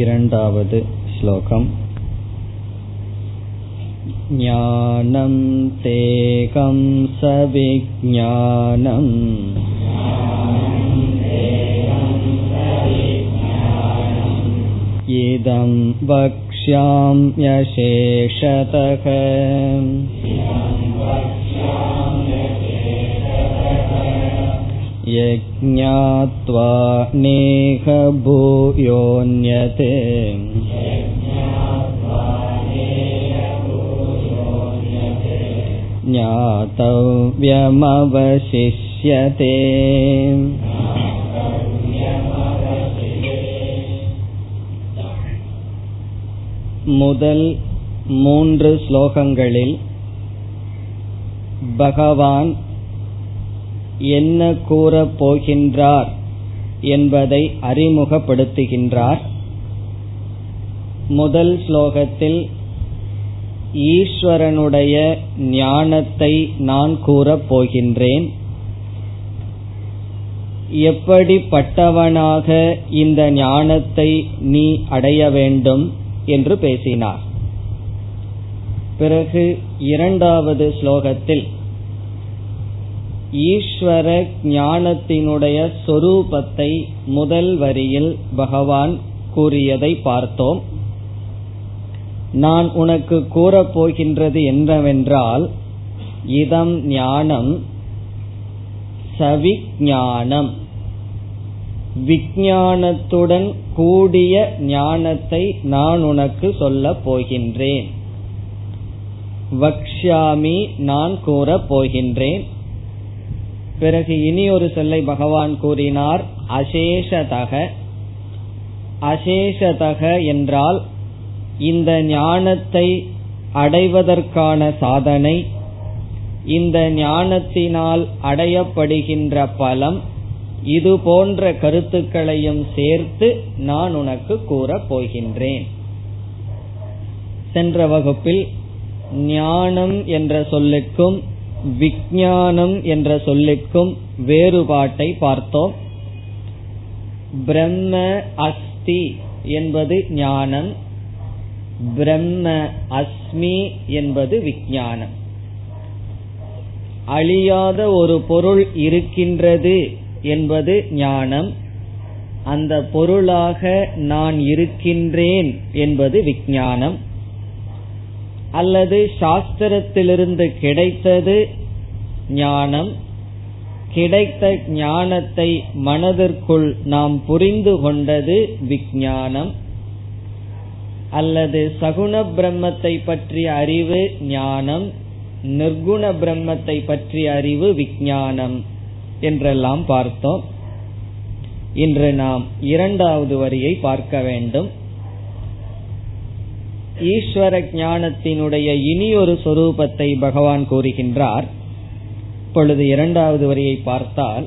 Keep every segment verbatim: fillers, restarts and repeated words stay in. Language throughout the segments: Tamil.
இரண்டாவது ஸ்லோகம். ஞானம் தேகம் சவிஞானம் இதம் வக்ஷ்யாம்யசேஷதக யஜ்ஞாத்வா நேஹ பூயோன்யதே. ஞாதவ்யமவசிஷ்யதே. முதல் மூன்று ஸ்லோகங்களில் பகவான் என்ன கூறப் போகின்றார் என்பதை அறிமுகப்படுத்துகின்றார். முதல் ஸ்லோகத்தில் ஈஸ்வரனுடைய ஞானத்தை நான் கூறப் போகின்றேன், எப்படிப்பட்டவனாக இந்த ஞானத்தை நீ அடைய வேண்டும் என்று பேசினார். பிறகு இரண்டாவது ஸ்லோகத்தில் ஈஸ்வர ஞானத்தினுடைய சொரூபத்தை முதல் வரியில் பகவான் கூறியதை பார்த்தோம். நான் உனக்கு கூறப்போகின்றது என்னவென்றால், இதம் ஞானம் சவிஞானம், விஞ்ஞானத்துடன் கூடிய ஞானத்தை நான் உனக்கு சொல்ல போகின்றேன். வக்ஷ்யாமி, நான் கூறப் போகின்றேன். பிறகு இனி ஒரு சொல்லை பகவான் கூறினார், அசேஷதக. அசேஷதக என்றால் இந்த ஞானத்தை அடைவதற்கான சாதனை, இந்த ஞானத்தினால் அடையப்படுகின்ற பலம், இது போன்ற கருத்துக்களையும் சேர்த்து நான் உனக்கு கூறப் போகின்றேன். சென்ற வகுப்பில் ஞானம் என்ற சொல்லுக்கும் விஞ்ஞானம் என்ற சொல்லுக்கும் வேறுபாட்டை பார்த்தோம். பிரம்ம அஸ்தி என்பது ஞானம், பிரம்ம அஸ்மி என்பது விஞ்ஞானம். அழியாத ஒரு பொருள் இருக்கின்றது என்பது ஞானம், அந்த பொருளாக நான் இருக்கின்றேன் என்பது விஞ்ஞானம். அல்லது சாஸ்திரத்திலிருந்து கிடைத்தது ஞானம், கிடைத்த ஞானத்தை மனதிற்குள் நாம் புரிந்து கொண்டது விஞ்ஞானம். அல்லது சகுண பிரம்மத்தை பற்றிய அறிவு ஞானம், நிர்குண பிரம்மத்தை பற்றிய அறிவு விஞ்ஞானம் என்றெல்லாம் பார்த்தோம். இன்று நாம் இரண்டாவது வரியை பார்க்க வேண்டும். ஈஸ்வர ஞானத்தினுடைய இனி ஒரு சொரூபத்தை பகவான் கூறுகின்றார். இப்பொழுது இரண்டாவது வரியை பார்த்தால்,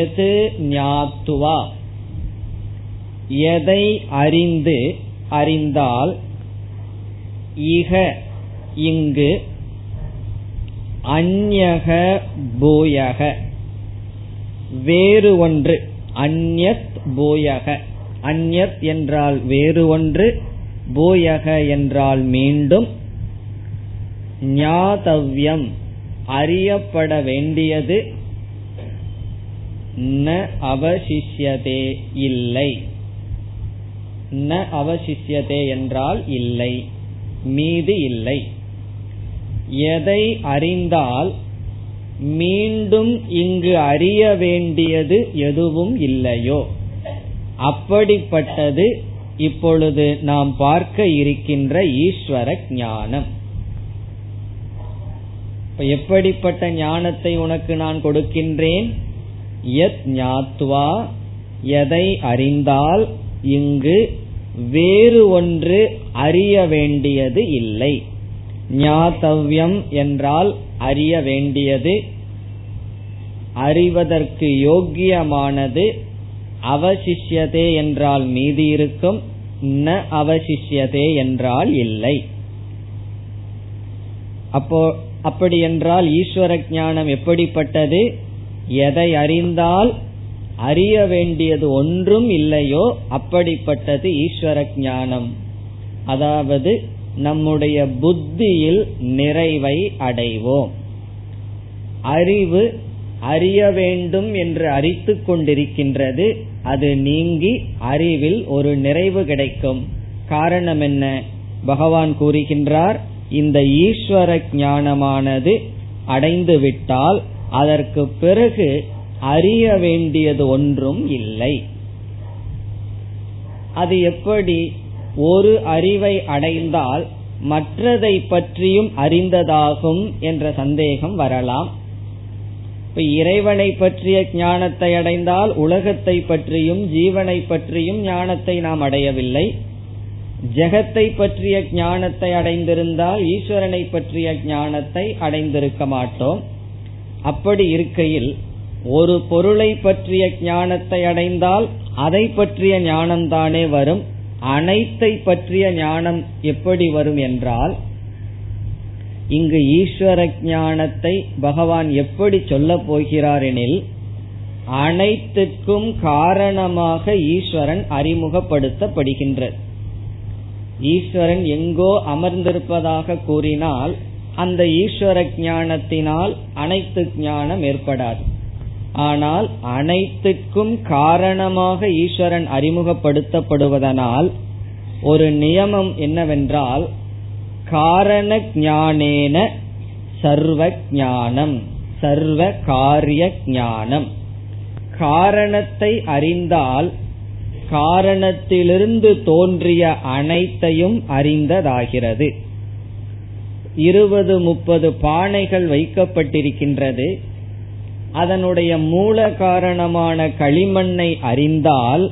எது ஞாத்துவா, எதை அறிந்து, அறிந்தால், இக இங்கு, அந்யக பூயக வேறு ஒன்று, அந்யத் பூயக. அந்யத் என்றால் வேறு ஒன்று, பூயக என்றால் மீண்டும். ஞாதவ்யம் அறியப்பட வேண்டியது, ந அவசிஷ்யதே இல்லை. ந அவசிஷ்யதே என்றால் இல்லை, மீதி இல்லை. எதை அறிந்தால் மீண்டும் இங்கு அறிய வேண்டியது எதுவும் இல்லையோ, அப்படிப்பட்டது இப்பொழுது நாம் பார்க்க இருக்கின்ற ஈஸ்வர ஞானம். எப்படிப்பட்ட ஞானத்தை உனக்கு நான் கொடுக்கின்றேன்? யத் ஞாத்வா, எதை அறிந்தால், இங்கு வேறு ஒன்று அறிய வேண்டியது இல்லை. ஞாதவ்யம் என்றால் அறிய வேண்டியது, அறிவதற்கு யோக்கியமானது. அவசிஷ்யதே என்றால் மீதி இருக்கும், ந அவசிஷ்யதே என்றால் இல்லை. அப்போ அப்படி என்றால் ஈஸ்வர ஞானம் எப்படிப்பட்டது? எதை அறிந்தால் அறிய வேண்டியது ஒன்றும் இல்லையோ அப்படிப்பட்டது ஈஸ்வர ஞானம். அதாவது நம்முடைய புத்தியில் நிறைவை அடைவோம். அறிவு அறிய வேண்டும் என்று அறித்து கொண்டிருக்கின்றது, அது நீங்கி அறிவில் ஒரு நிறைவு கிடைக்கும். காரணம் என்ன? பகவான் கூறுகின்றார், இந்த ஈஸ்வர ஞானமானது அடைந்துவிட்டால் அதற்கு பிறகு அறிய வேண்டியது ஒன்றும் இல்லை. அது எப்படி? ஒரு அறிவை அடைந்தால் மற்றதை பற்றியும் அறிந்ததாகும் என்ற சந்தேகம் வரலாம். இப்ப இறைவனை பற்றிய ஞானத்தை அடைந்தால் உலகத்தை பற்றியும் ஜீவனை பற்றியும் ஞானத்தை நாம் அடையவில்லை. ஜெகத்தை பற்றிய ஞானத்தை அடைந்திருந்தால் ஈஸ்வரனை பற்றிய ஞானத்தை அடைந்திருக்க மாட்டோம். அப்படி இருக்கையில் ஒரு பொருளை பற்றிய ஞானத்தை அடைந்தால் அதை பற்றிய ஞானம்தானே வரும். அனைத்தை பற்றிய ஞானம் எப்படி வரும் என்றால், இங்கு ஈஸ்வர ஞானத்தை பகவான் எப்படி சொல்ல போகிறார் எனில், அனைத்துக்கும் காரணமாக ஈஸ்வரன் அறிமுகப்படுத்தப்படுகின்றது. ஈஸ்வரன் எங்கோ அமர்ந்திருப்பதாக கூறினால் அந்த ஈஸ்வர ஞானத்தினால் அனைத்து ஞானம் ஏற்படாது. ஆனால் அனைத்துக்கும் காரணமாக ஈஸ்வரன் அறிமுகப்படுத்தப்படுவதனால் ஒரு நியமம் என்னவென்றால், காரண ஞானேன சர்வ ஞானம் சர்வ காரிய ஞானம். காரணத்தை அறிந்தால் காரணத்திலிருந்து தோன்றிய அனைத்தையும் அறிந்ததாகிறது. இருபது முப்பது பானைகள் வைக்கப்பட்டிருக்கின்றது, அதனுடைய மூல காரணமான களிமண்ணை அறிந்தால்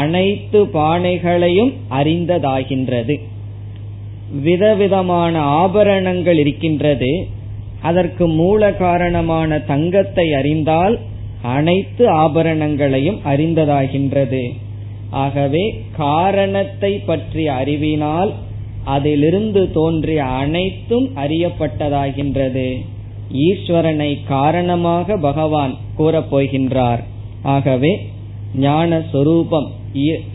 அனைத்து பானைகளையும் அறிந்ததாகின்றது. விதவிதமான ஆபரணங்கள் இருக்கின்றது, அதற்கு மூல காரணமான தங்கத்தை அறிந்தால் அனைத்து ஆபரணங்களையும் அறிந்ததாகின்றது. ஆகவே காரணத்தை பற்றிய அறிவினால் அதிலிருந்து தோன்றிய அனைத்தும் அறியப்பட்டதாகின்றது. ஈஸ்வரனை காரணமாக பகவான் கூறப்போகின்றார். ஆகவே ஞான சொரூபம்,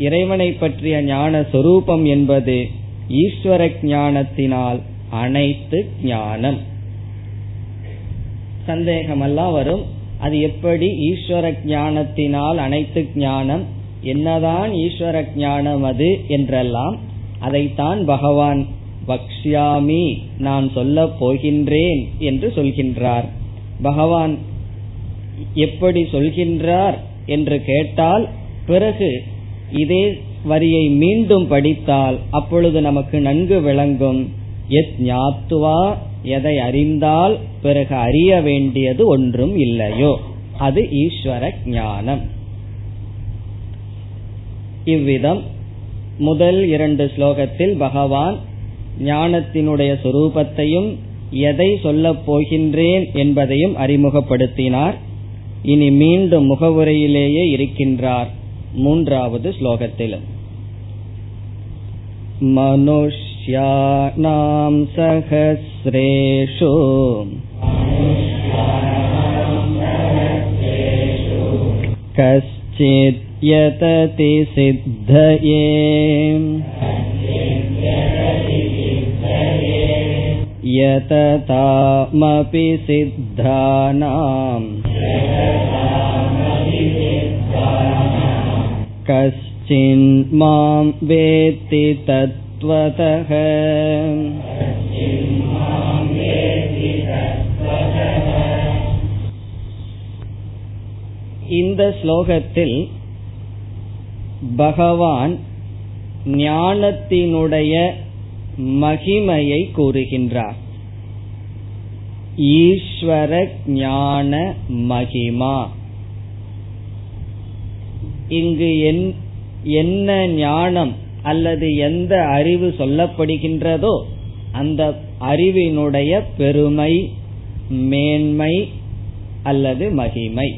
இறைவனை பற்றிய ஞான சொரூபம் என்பது ஈஸ்வர ஞானத்தினால் அனைத்து ஞானம். சந்தேகமெல்லாம் வரும், அது எப்படி ஈஸ்வர ஞானத்தினால் அனைத்து ஞானம்? என்னதான் ஈஸ்வர ஞானம் அது என்றெல்லாம் அதைத்தான் பகவான் பக்ஷ்யாமி, நான் சொல்ல போகின்றேன் என்று சொல்கின்றார். பகவான் எப்படி சொல்கின்றார் என்று கேட்டால், பிறகு இதே வரியை மீண்டும் படித்தால் அப்பொழுது நமக்கு நன்கு விளங்கும். யத் ஞாத்வா, எதை அறிந்தால் பிறகு அறிய வேண்டியது ஒன்றும் இல்லையோ, அது ஈஸ்வர ஞானம். இவ்விதம் முதல் இரண்டு ஸ்லோகத்தில் பகவான் ஞானத்தினுடைய சொரூபத்தையும் எதை சொல்ல போகின்றேன் என்பதையும் அறிமுகப்படுத்தினார். இனி மீண்டும் முகவுரையிலேயே இருக்கின்றார் மூன்றாவது ஸ்லோகத்திலும். மனுஷ்யானாம் சஹஸ்ரேஷு கஸ்சித் யததி சித்தயே யததாமபி சித்தானாம் கஸ்சின் மாம் வேத்தி தத்வதஹ. இந்த ஸ்லோகத்தில் பகவான் ஞானத்தினுடைய மகிமையை கூறுகின்றார். ஈஸ்வர ஞான மகிமா. இங்கு என்ன ஞானம் அல்லது எந்த அறிவு சொல்லப்படுகின்றதோ அந்த அறிவினுடைய பெருமை, மேன்மை அல்லது மகிமை,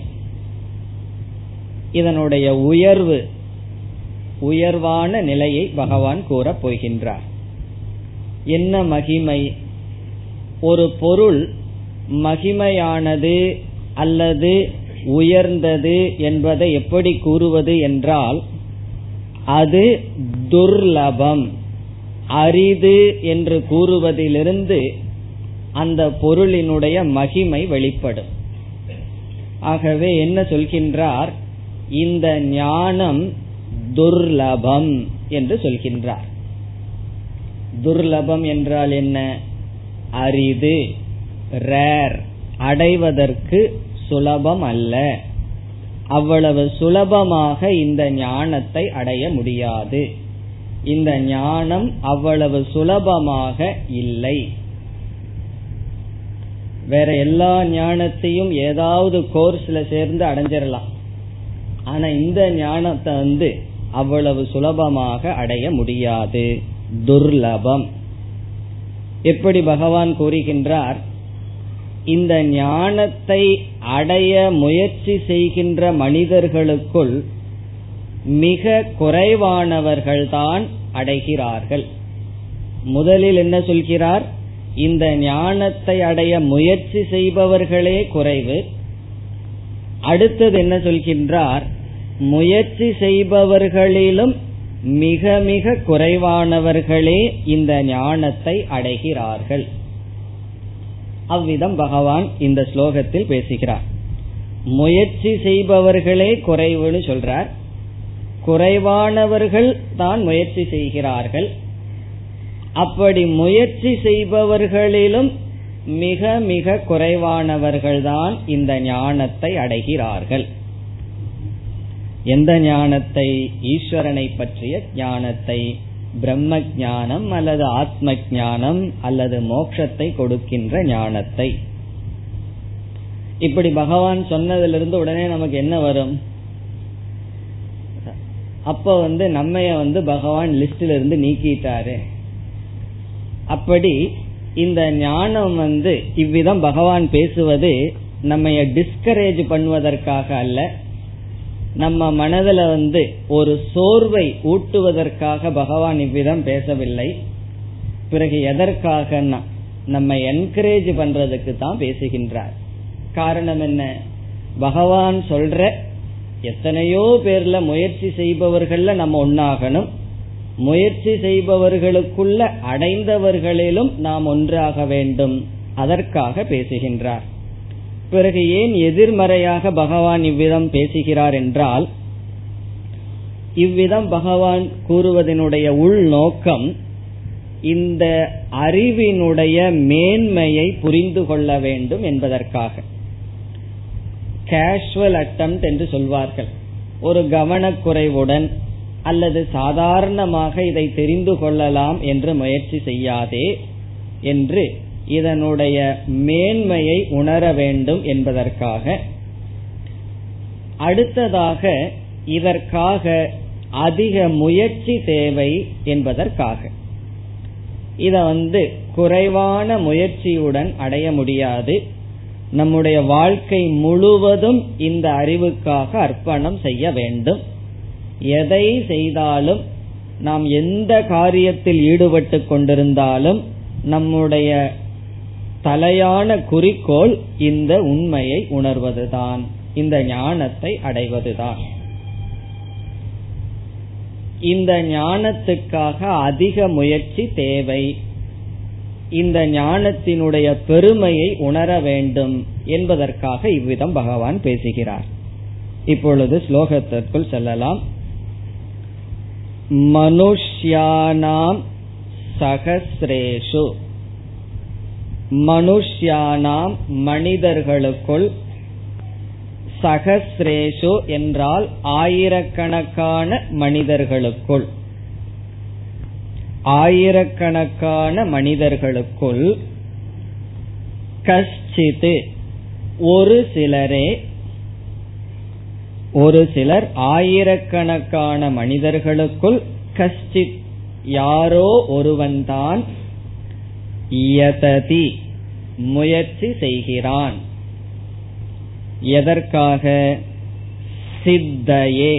இதனுடைய உயர்வு, உயர்வான நிலையை பகவான் கூறப் போகின்றார். என்ன மகிமை? ஒரு பொருள் மகிமையானது அல்லது உயர்ந்தது என்பதை எப்படி கூறுவது என்றால், அது துர்லபம், அரிது என்று கூறுவதிலிருந்து அந்த பொருளினுடைய மகிமை வெளிப்படும். ஆகவே என்ன சொல்கின்றார், இந்த ஞானம் துர்லபம் என்று சொல்கின்றார். துர்லபம் என்றால் என்ன? அரிது, ரேர், அடைவதற்கு சுலபம் அல்ல, அவ்வளவு சுலபமாக இந்த ஞானத்தை அடைய முடியாது, இந்த ஞானம் அவ்வளவு சுலபமாக இல்லை. வேற எல்லா ஞானத்தையும் ஏதாவது கோர்ஸ்ல சேர்ந்து அடைஞ்சிடலாம், ஆனா இந்த ஞானத்தை வந்து அவ்வளவு சுலபமாக அடைய முடியாது, துர்லபம். எப்படி பகவான் கூறுகின்றார், இந்த ஞானத்தை அடைய முயற்சி செய்கின்ற மனிதர்களுக்குள் மிக குறைவானவர்கள்தான் அடைகிறார்கள். முதலில் என்ன சொல்கிறார், இந்த ஞானத்தை அடைய முயற்சி செய்பவர்களே குறைவு. அடுத்தது என்ன சொல்கின்றார், முயற்சி செய்பவர்களிலும் மிக மிக குறைவானவர்களே இந்த ஞானத்தை அடைகிறார்கள். அவ்விதம் பகவான் இந்த ஸ்லோகத்தில் பேசுகிறார். முயற்சி செய்பவர்களே குறைவுன்னு சொல்றார், குறைவானவர்கள் தான் முயற்சி செய்கிறார்கள். அப்படி முயற்சி செய்பவர்களிலும் மிக மிக குறைவானவர்கள்தான் இந்த ஞானத்தை அடைகிறார்கள். எந்த ஞானத்தை? ஈஸ்வரனை பற்றிய ஞானத்தை, பிரம்ம ஞானம் அல்லது ஆத்ம ஞானம் அல்லது மோட்சத்தை கொடுக்கின்ற ஞானத்தை. இப்படி பகவான் சொன்னதிலிருந்து உடனே நமக்கு என்ன வரும்? அப்ப வந்து நம்மைய வந்து பகவான் லிஸ்டில இருந்து நீக்கிட்டாரு. அப்படி இந்த ஞானம் வந்து இவ்விதம் பகவான் பேசுவது நம்மைய டிஸ்கரேஜ் பண்ணுவதற்காக அல்ல, நம்ம மனதில் வந்து ஒரு சோர்வை ஊட்டுவதற்காக பகவான் இவ்விதம் பேசவில்லை. பிறகு எதற்காக? நம்ம என்கரேஜ் பண்றதுக்கு தான் பேசுகின்றார். காரணம் என்ன? பகவான் சொல்ற எத்தனையோ பேர்ல முயற்சி செய்பவர்கள்ல நம்ம ஒன்றாகணும், முயற்சி செய்பவர்களுக்குள்ள அடைந்தவர்களிலும் நாம் ஒன்றாக வேண்டும், அதற்காக பேசுகின்றார். பிறகு ஏன் எதிர்மறையாக பகவான் இவ்விதம் பேசுகிறார் என்றால், இவ்விதம் பகவான் கூறுவதனுடைய உள்நோக்கம் இந்த அறிவினுடைய மேன்மையை புரிந்து கொள்ள வேண்டும் என்பதற்காக. கேஷுவல் அட்டெம்ப்ட் என்று சொல்வார்கள். ஒரு கவனக்குறைவுடன் அல்லது சாதாரணமாக இதை தெரிந்து கொள்ளலாம் என்று முயற்சி செய்யாதே என்று இதனுடைய மேன்மையை உணர வேண்டும் என்பதற்காக. அடுத்ததாக இதற்காக அதிக முயற்சி தேவை என்பதற்காக. இத வந்து குறைவான முயற்சியுடன் அடைய முடியாது, நம்முடைய வாழ்க்கை முழுவதும் இந்த அறிவுக்காக அர்ப்பணம் செய்ய வேண்டும். எதை செய்தாலும், நாம் எந்த காரியத்தில் ஈடுபட்டு கொண்டிருந்தாலும் நம்முடைய தலையான குறிக்கோள் இந்த உண்மையை உணர்வதுதான், இந்த ஞானத்தை அடைவதுதான். இந்த ஞானத்துக்காக அதிக முயற்சி தேவை, இந்த ஞானத்தினுடைய பெருமையை உணர வேண்டும் என்பதற்காக இவ்விதம் பகவான் பேசுகிறார். இப்பொழுது ஸ்லோகத்திற்குள் செல்லலாம். மனுஷ்யானாம் சகஸ்ரேஷு, மனுஷ்யானாம் மனிதர்களுக்குள், சகஸ்ரேஷு என்றால் ஆயிரக்கணக்கான மனிதர்களுக்குள், ஆயிரக்கணக்கான மனிதர்களுக்குள், கஷ்டித் ஒரு சிலரே, ஒரு சிலர் ஆயிரக்கணக்கான மனிதர்களுக்குள், கஷ்டித் யாரோ ஒருவன்தான், யததி முயற்சி செய்கிறான். எதற்காக? சித்தையே,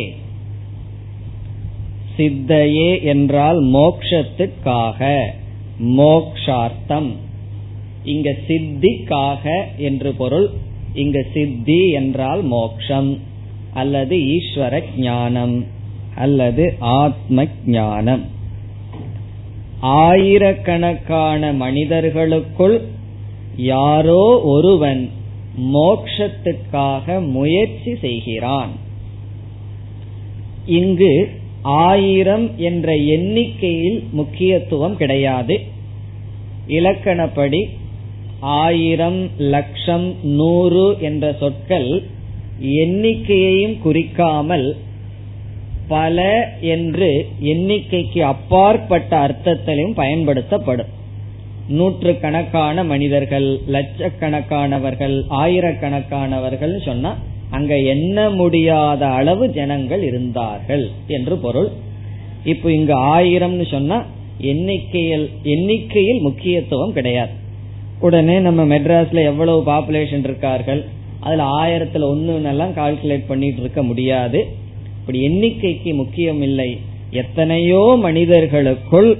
சித்தையே என்றால் மோக்ஷத்துக்காக, மோக்ஷார்த்தம். இங்க சித்திக்காக என்று பொருள். இங்க சித்தி என்றால் மோக்ஷம் அல்லது ஈஸ்வர ஞானம் அல்லது ஆத்ம ஞானம். ஆயிரக்கணக்கான மனிதர்களுக்குள் யாரோ ஒருவன் மோக்ஷத்துக்காக முயற்சி செய்கிறான். இங்கு ஆயிரம் என்ற எண்ணிக்கையில் முக்கியத்துவம் கிடையாது. இலக்கணப்படி ஆயிரம், லட்சம், நூறு என்ற சொற்கள் எண்ணிக்கையையும் குறிக்காமல் பல என்று எண்ணிக்கைக்கு அப்பாற்பட்ட அர்த்தத்திலும் பயன்படுத்தப்படும். நூற்று கணக்கான மனிதர்கள், லட்சக்கணக்கானவர்கள், ஆயிரக்கணக்கானவர்கள் சொன்னா அங்க எண்ண முடியாத அளவு ஜனங்கள் இருந்தார்கள் என்று பொருள். இப்போ இங்கு ஆயிரம்னு சொன்னா எண்ணிக்கையில் எண்ணிக்கையில் முக்கியத்துவம் கிடையாது. உடனே நம்ம மெட்ராஸ்ல எவ்வளவு பாப்புலேஷன் இருக்கார்கள், அதுல ஆயிரத்துல ஒண்ணுன்னெல்லாம் கால்குலேட் பண்ணிட்டு இருக்க முடியாது. இப்படி எண்ணிக்கைக்கு முக்கியம் இல்லை. எத்தனையோ மனிதர்களுக்குள்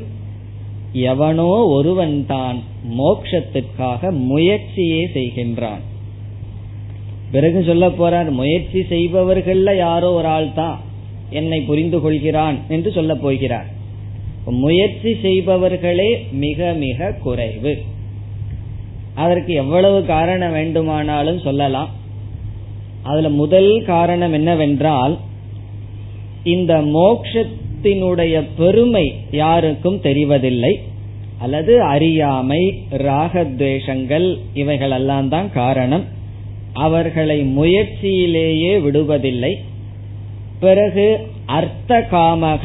எவனோ ஒருவன் தான் மோட்சத்திற்காக முயற்சியே செய்கின்றான். பிறகு சொல்ல போறார், முயற்சி செய்பவர்கள்ல யாரோ ஒரு ஆள் தான் என்னை புரிந்து கொள்கிறான் என்று சொல்ல போகிறார். முயற்சி செய்பவர்களே மிக மிக குறைவு. அதற்கு எவ்வளவு காரணம் வேண்டுமானாலும் சொல்லலாம். அதுல முதல் காரணம் என்னவென்றால், இந்த மோட்சத்தினுடைய பெருமை யாருக்கும் தெரிவதில்லை, அல்லது அறியாமை, ராகத்வேஷங்கள் இவைகள் எல்லாம் தான் காரணம். அவர்களை முயற்சியிலேயே விடுவதில்லை. பிறகு அர்த்த காமக,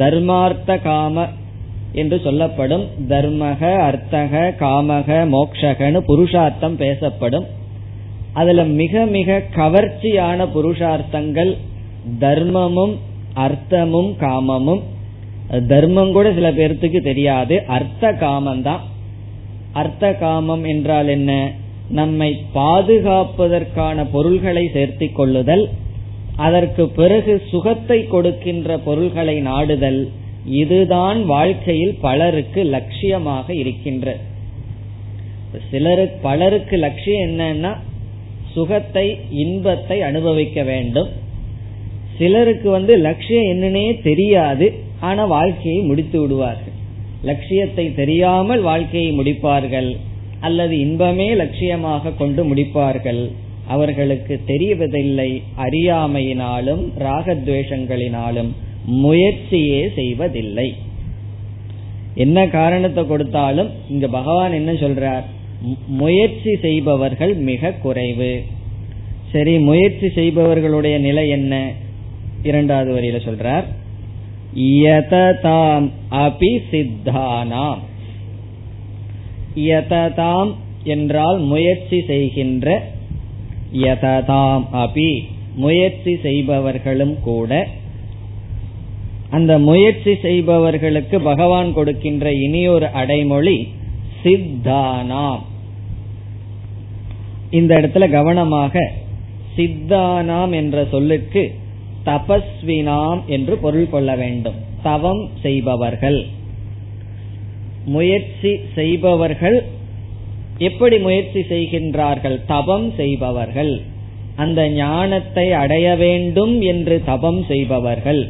தர்மார்த்த காம என்று சொல்லப்படும். தர்மக, அர்த்தக, காமக, மோக்ஷகன்னு புருஷார்த்தம் பேசப்படும். அதுல மிக மிக கவர்ச்சியான புருஷார்த்தங்கள் தர்மமும் அர்த்தமும் காமமும். தர்மம் கூட சில பேர்த்துக்கு தெரியாது, அர்த்த காமம்தான். அர்த்த காமம் என்றால் என்ன? நம்மை பாதுகாப்பதற்கான பொருள்களை சேர்த்து கொள்ளுதல், அதற்கு பிறகு சுகத்தை கொடுக்கின்ற பொருள்களை நாடுதல். இதுதான் வாழ்க்கையில் பலருக்கு லட்சியமாக இருக்கின்ற சிலரு பலருக்கு லட்சியம் என்னன்னா சுகத்தை, இன்பத்தை அனுபவிக்க வேண்டும். சிலருக்கு வந்து லட்சியம் என்னன்னே தெரியாது, ஆனா வாழ்க்கையை முடித்து விடுவார்கள். லட்சியத்தை தெரியாமல் வாழ்க்கையை முடிப்பார்கள், அல்லது இன்பமே லட்சியமாக கொண்டு முடிப்பார்கள். அவர்களுக்கு தெரியவதில்லை, அறியாமையினாலும் ராகத்வேஷங்களினாலும் முயற்சியே செய்வதில்லை. என்ன காரணத்தை கொடுத்தாலும் இங்க பகவான் என்ன சொல்றார்? முயற்சி செய்பவர்கள் மிக குறைவு. சரி, முயற்சி செய்பவர்களுடைய நிலை என்ன? இரண்டாவது வரியில சொல்றார், யததாம் அபி சித்தானாம். யததாம் என்றால் முயற்சி செய்கின்ற, யததாம் அபி முயற்சி செய்பவர்களும் கூட. அந்த முயற்சி செய்பவர்களுக்கு பகவான் கொடுக்கின்ற இனியொரு அடைமொழி சித்தானாம். இந்த இடத்துல கவனமாக, சித்தானாம் என்ற சொல்லுக்கு தபஸ்வினாம் என்று பொருள் கொள்ள வேண்டும். தவம் செய்பவர்கள், முயற்சி செய்பவர்கள். எப்படி முயற்சி செய்கின்றார்கள்? தபம் செய்பவர்கள், அந்த ஞானத்தை அடைய வேண்டும் என்று தபம் செய்பவர்கள்.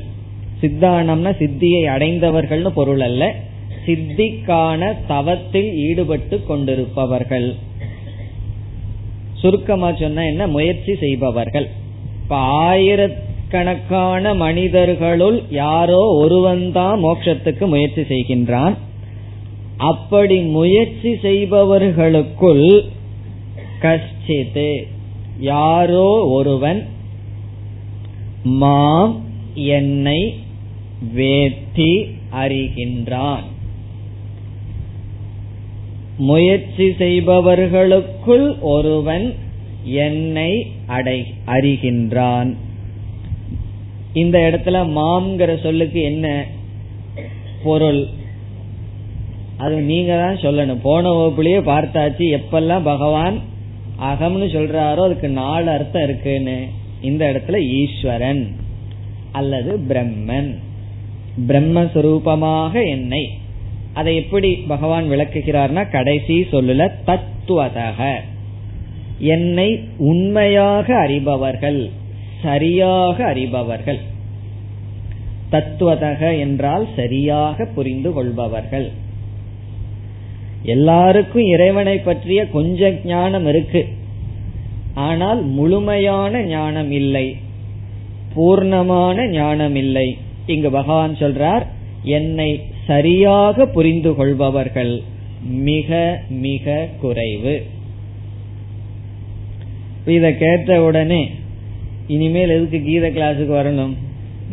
சித்தானம்னா சித்தியை அடைந்தவர்கள்னு பொருள் அல்ல, சித்திக்கான தவத்தில் ஈடுபட்டு கொண்டிருப்பவர்கள். சுருக்கமா சொன்னா என்ன? முயற்சி செய்பவர்கள். இப்ப ஆயிரக்கணக்கான மனிதர்களுள் யாரோ ஒருவன் தான் மோட்சத்துக்கு முயற்சி செய்கின்றான். அப்படி முயற்சி செய்பவர்களுக்குள் கஷ்டித் யாரோ ஒருவன் மாம் என்னை வேத்தி அறிகின்றான். முயற்சி செய்பவர்களுக்குள் ஒருவன் என்னை அடை அறிகின்றான். இந்த இடத்துல மாம்ங்கிற சொல்லுக்கு என்ன பொருள்? அது நீங்க தான் சொல்லணும். போன வகுப்புலயே பார்த்தாச்சு, எப்பெல்லாம் பகவான் அகம்னு சொல்றாரோ அதுக்கு நாலு அர்த்தம் இருக்குன்னு. இந்த இடத்துல ஈஸ்வரன் அல்லது பிரம்மன், பிரம்மஸ்வரூபமாக என்னை, அதை எப்படி பகவான் விளக்குகிறார்னா கடைசி சொல்லுல தத்துவதக என்னை உண்மையாக அறிபவர்கள், சரியாக அறிபவர்கள். தத்துவதக என்றால் சரியாக புரிந்து கொள்பவர்கள். எல்லாருக்கும் இறைவனை பற்றிய கொஞ்சம் ஞானம் இருக்கு, ஆனால் முழுமையான ஞானம் இல்லை, பூர்ணமான ஞானம் இல்லை. இங்கு பகவான் சொல்றார், என்னை சரியாக புரிந்து கொள்பவர்கள் மிக மிக குறைவு. இத கேட்ட உடனே இனிமேல் எதுக்கு கீதை கிளாஸுக்கு வரணும்,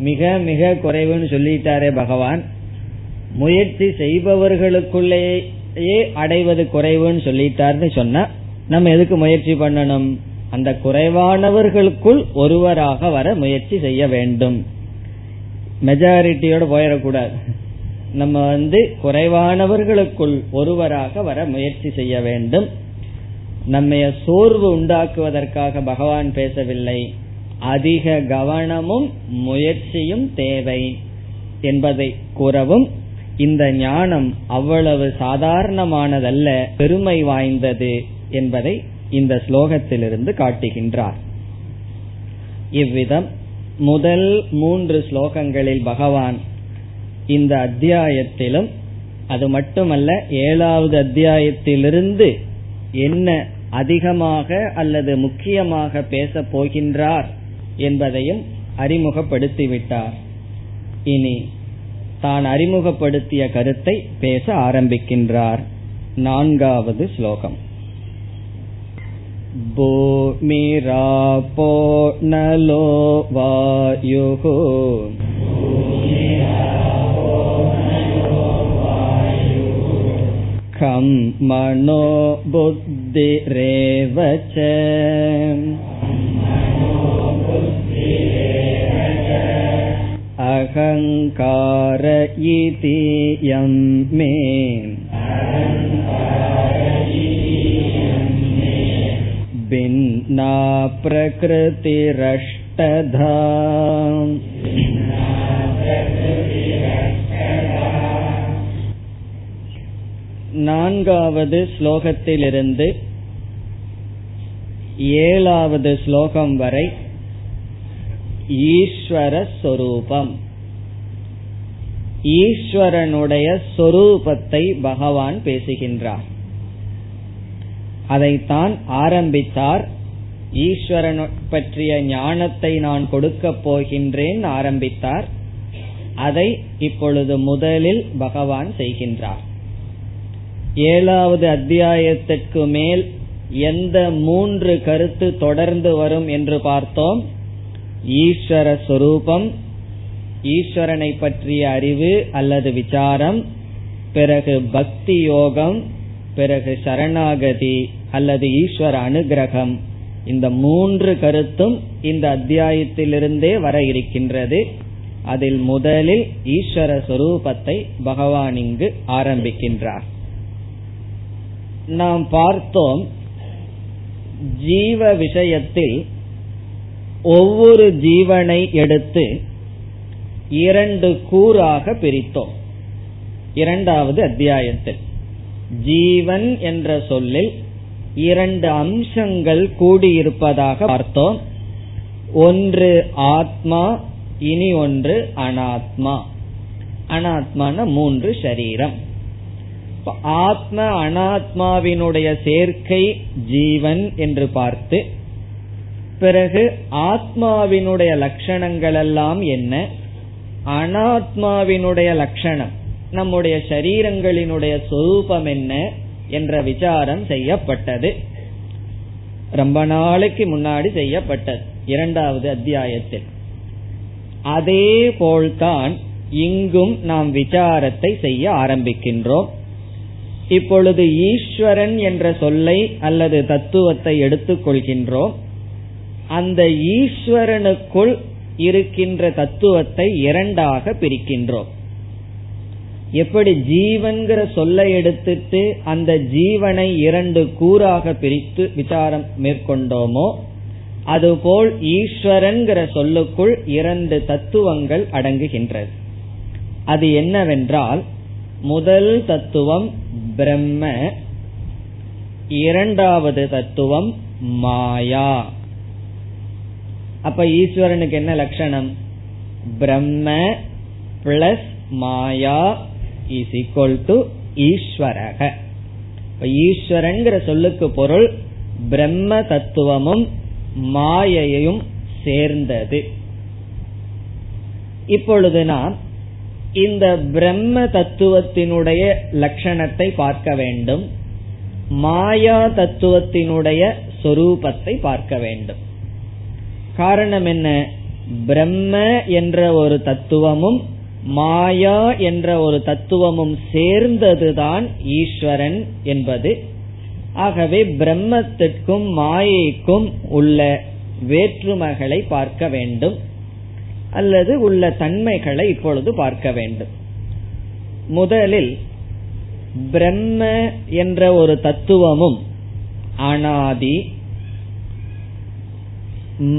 மிக மிக குறைவுன்னு சொல்லிட்டாரே பகவான். முயற்சி செய்பவர்களுக்குள்ளேயே அடைவது குறைவுன்னு சொல்லிட்டார்னு சொன்னா நம்ம எதுக்கு முயற்சி பண்ணணும்? அந்த குறைவானவர்களுக்குள் ஒருவராக வர முயற்சி செய்ய வேண்டும். மெஜாரிட்டியோட போயிடக்கூடாது, நம்ம வந்து குறைவானவர்களுக்குள் ஒருவராக வர முயற்சி செய்ய வேண்டும். நம்மைய சோர்வு உண்டாக்குவதற்காக பகவான் பேசவில்லை. அதிக கவனமும் முயற்சியும் தேவை என்பதை கூறவும் இந்த ஞானம் அவ்வளவு சாதாரணமானதல்ல, பெருமை வாய்ந்தது என்பதை இந்த ஸ்லோகத்திலிருந்து காட்டுகின்றார். இவ்விதம் முதல் மூன்று ஸ்லோகங்களில் பகவான் இந்த அத்தியாயத்திலும், அது மட்டுமல்ல ஏழாவது அத்தியாயத்திலிருந்து என்ன அதிகமாக அல்லது முக்கியமாக பேச போகின்றார் என்பதையும் அறிமுகப்படுத்திவிட்டார். இனி தான் அறிமுகப்படுத்திய கருத்தை பேச ஆரம்பிக்கின்றார். நான்காவது ஸ்லோகம். பூமிராபோ நலோ வாயுஹு கம் மனோ புத்திரேவ ச அகங்கார இதியம் மே பின்னா பிரகிருதிரஷ்டதா. நான்காவது ஸ்லோகத்திலிருந்து ஏழாவது ஸ்லோகம் வரை ஈஸ்வர சொரூபம், ஈஸ்வரனுடைய சொரூபத்தை பகவான் பேசுகின்றார். அதைத்தான் ஆரம்பித்தார். ஈஸ்வரன் பற்றிய ஞானத்தை நான் கொடுக்க போகின்றேன் ஆரம்பித்தார். அதை இப்பொழுது முதலில் பகவான் செய்கின்றார். ஏழாவது அத்தியாயத்திற்கு மேல் எந்த மூன்று கருத்து தொடர்ந்து வரும் என்று பார்த்தோம். ஈஸ்வர சொரூபம், ஈஸ்வரனை பற்றிய அறிவு அல்லது விசாரம், பிறகு பக்தி யோகம், பிறகு சரணாகதி அல்லது ஈஸ்வர அனுகிரகம். இந்த மூன்று கருத்தும் இந்த அத்தியாயத்திலிருந்தே வர இருக்கின்றது. அதில் முதலில் ஈஸ்வர சொரூபத்தை பகவான் இங்கு ஆரம்பிக்கின்றார். நாம் பார்த்தோம், ஜீவ விஷயத்தில் ஒவ்வொரு ஜீவனை எடுத்து இரண்டு கூறாக பிரித்தோம். இரண்டாவது அத்தியாயத்தில் ஜீவன் என்ற சொல்லில் இரண்டு அம்சங்கள் கூடியிருப்பதாக பார்த்தோம். ஒன்று ஆத்மா, இனி ஒன்று அனாத்மா. அனாத்மான மூன்று சரீரம். ஆத்ம அனாத்மாவினுடைய சேர்க்கை ஜீவன் என்று பார்த்து, பிறகு ஆத்மாவினுடைய லட்சணங்கள் எல்லாம் என்ன, அனாத்மாவினுடைய லட்சணம் நம்முடைய சரீரங்களினுடைய சொரூபம் என்ன என்ற விசாரம் செய்யப்பட்டது. ரொம்ப நாளைக்கு முன்னாடி செய்யப்பட்டது இரண்டாவது அத்தியாயத்தில். அதே போல்தான் இங்கும் நாம் விசாரத்தை செய்ய ஆரம்பிக்கின்றோம். இப்பொழுது ஈஸ்வரன் என்ற சொல்லை அல்லது தத்துவத்தை எடுத்துக்கொள்கின்றோம். அந்த ஈஸ்வரனுக்குள் இருக்கின்ற தத்துவத்தை இரண்டாக பிரிக்கின்றோம். எப்படி ஜீவன்கிற சொல்லை எடுத்துட்டு அந்த ஜீவனை இரண்டு கூறாக பிரித்து விசாரம் மேற்கொண்டோமோ, அதுபோல் ஈஸ்வரன்கிற சொல்லுக்குள் இரண்டு தத்துவங்கள் அடங்குகின்றது. அது என்னவென்றால், முதல் தத்துவம் பிரம்ம, இரண்டாவது தத்துவம் மாயா. அப்ப ஈஸ்வரனுக்கு என்ன லட்சணம்? Brahma plus maya is equal to ஈஸ்வரக. ஈஸ்வரன் சொல்லுக்கு பொருள் பிரம்ம தத்துவமும் மாயையும் சேர்ந்தது. இப்பொழுது நாம் இந்த பிரம்ம தத்துவத்தினுடைய லட்சணத்தை பார்க்க வேண்டும், மாயா தத்துவத்தினுடைய சொரூபத்தை பார்க்க வேண்டும். காரணம் என்ன? பிரம்ம என்ற ஒரு தத்துவமும் மாயா என்ற ஒரு தத்துவமும் சேர்ந்ததுதான் ஈஸ்வரன் என்பது. ஆகவே பிரம்மத்திற்கும் மாயைக்கும் உள்ள வேற்றுமைகளை பார்க்க வேண்டும், அல்லது உள்ள தன்மைகளை இப்பொழுது பார்க்க வேண்டும். முதலில் பிரம்ம என்ற ஒரு தத்துவமும் அனாதி,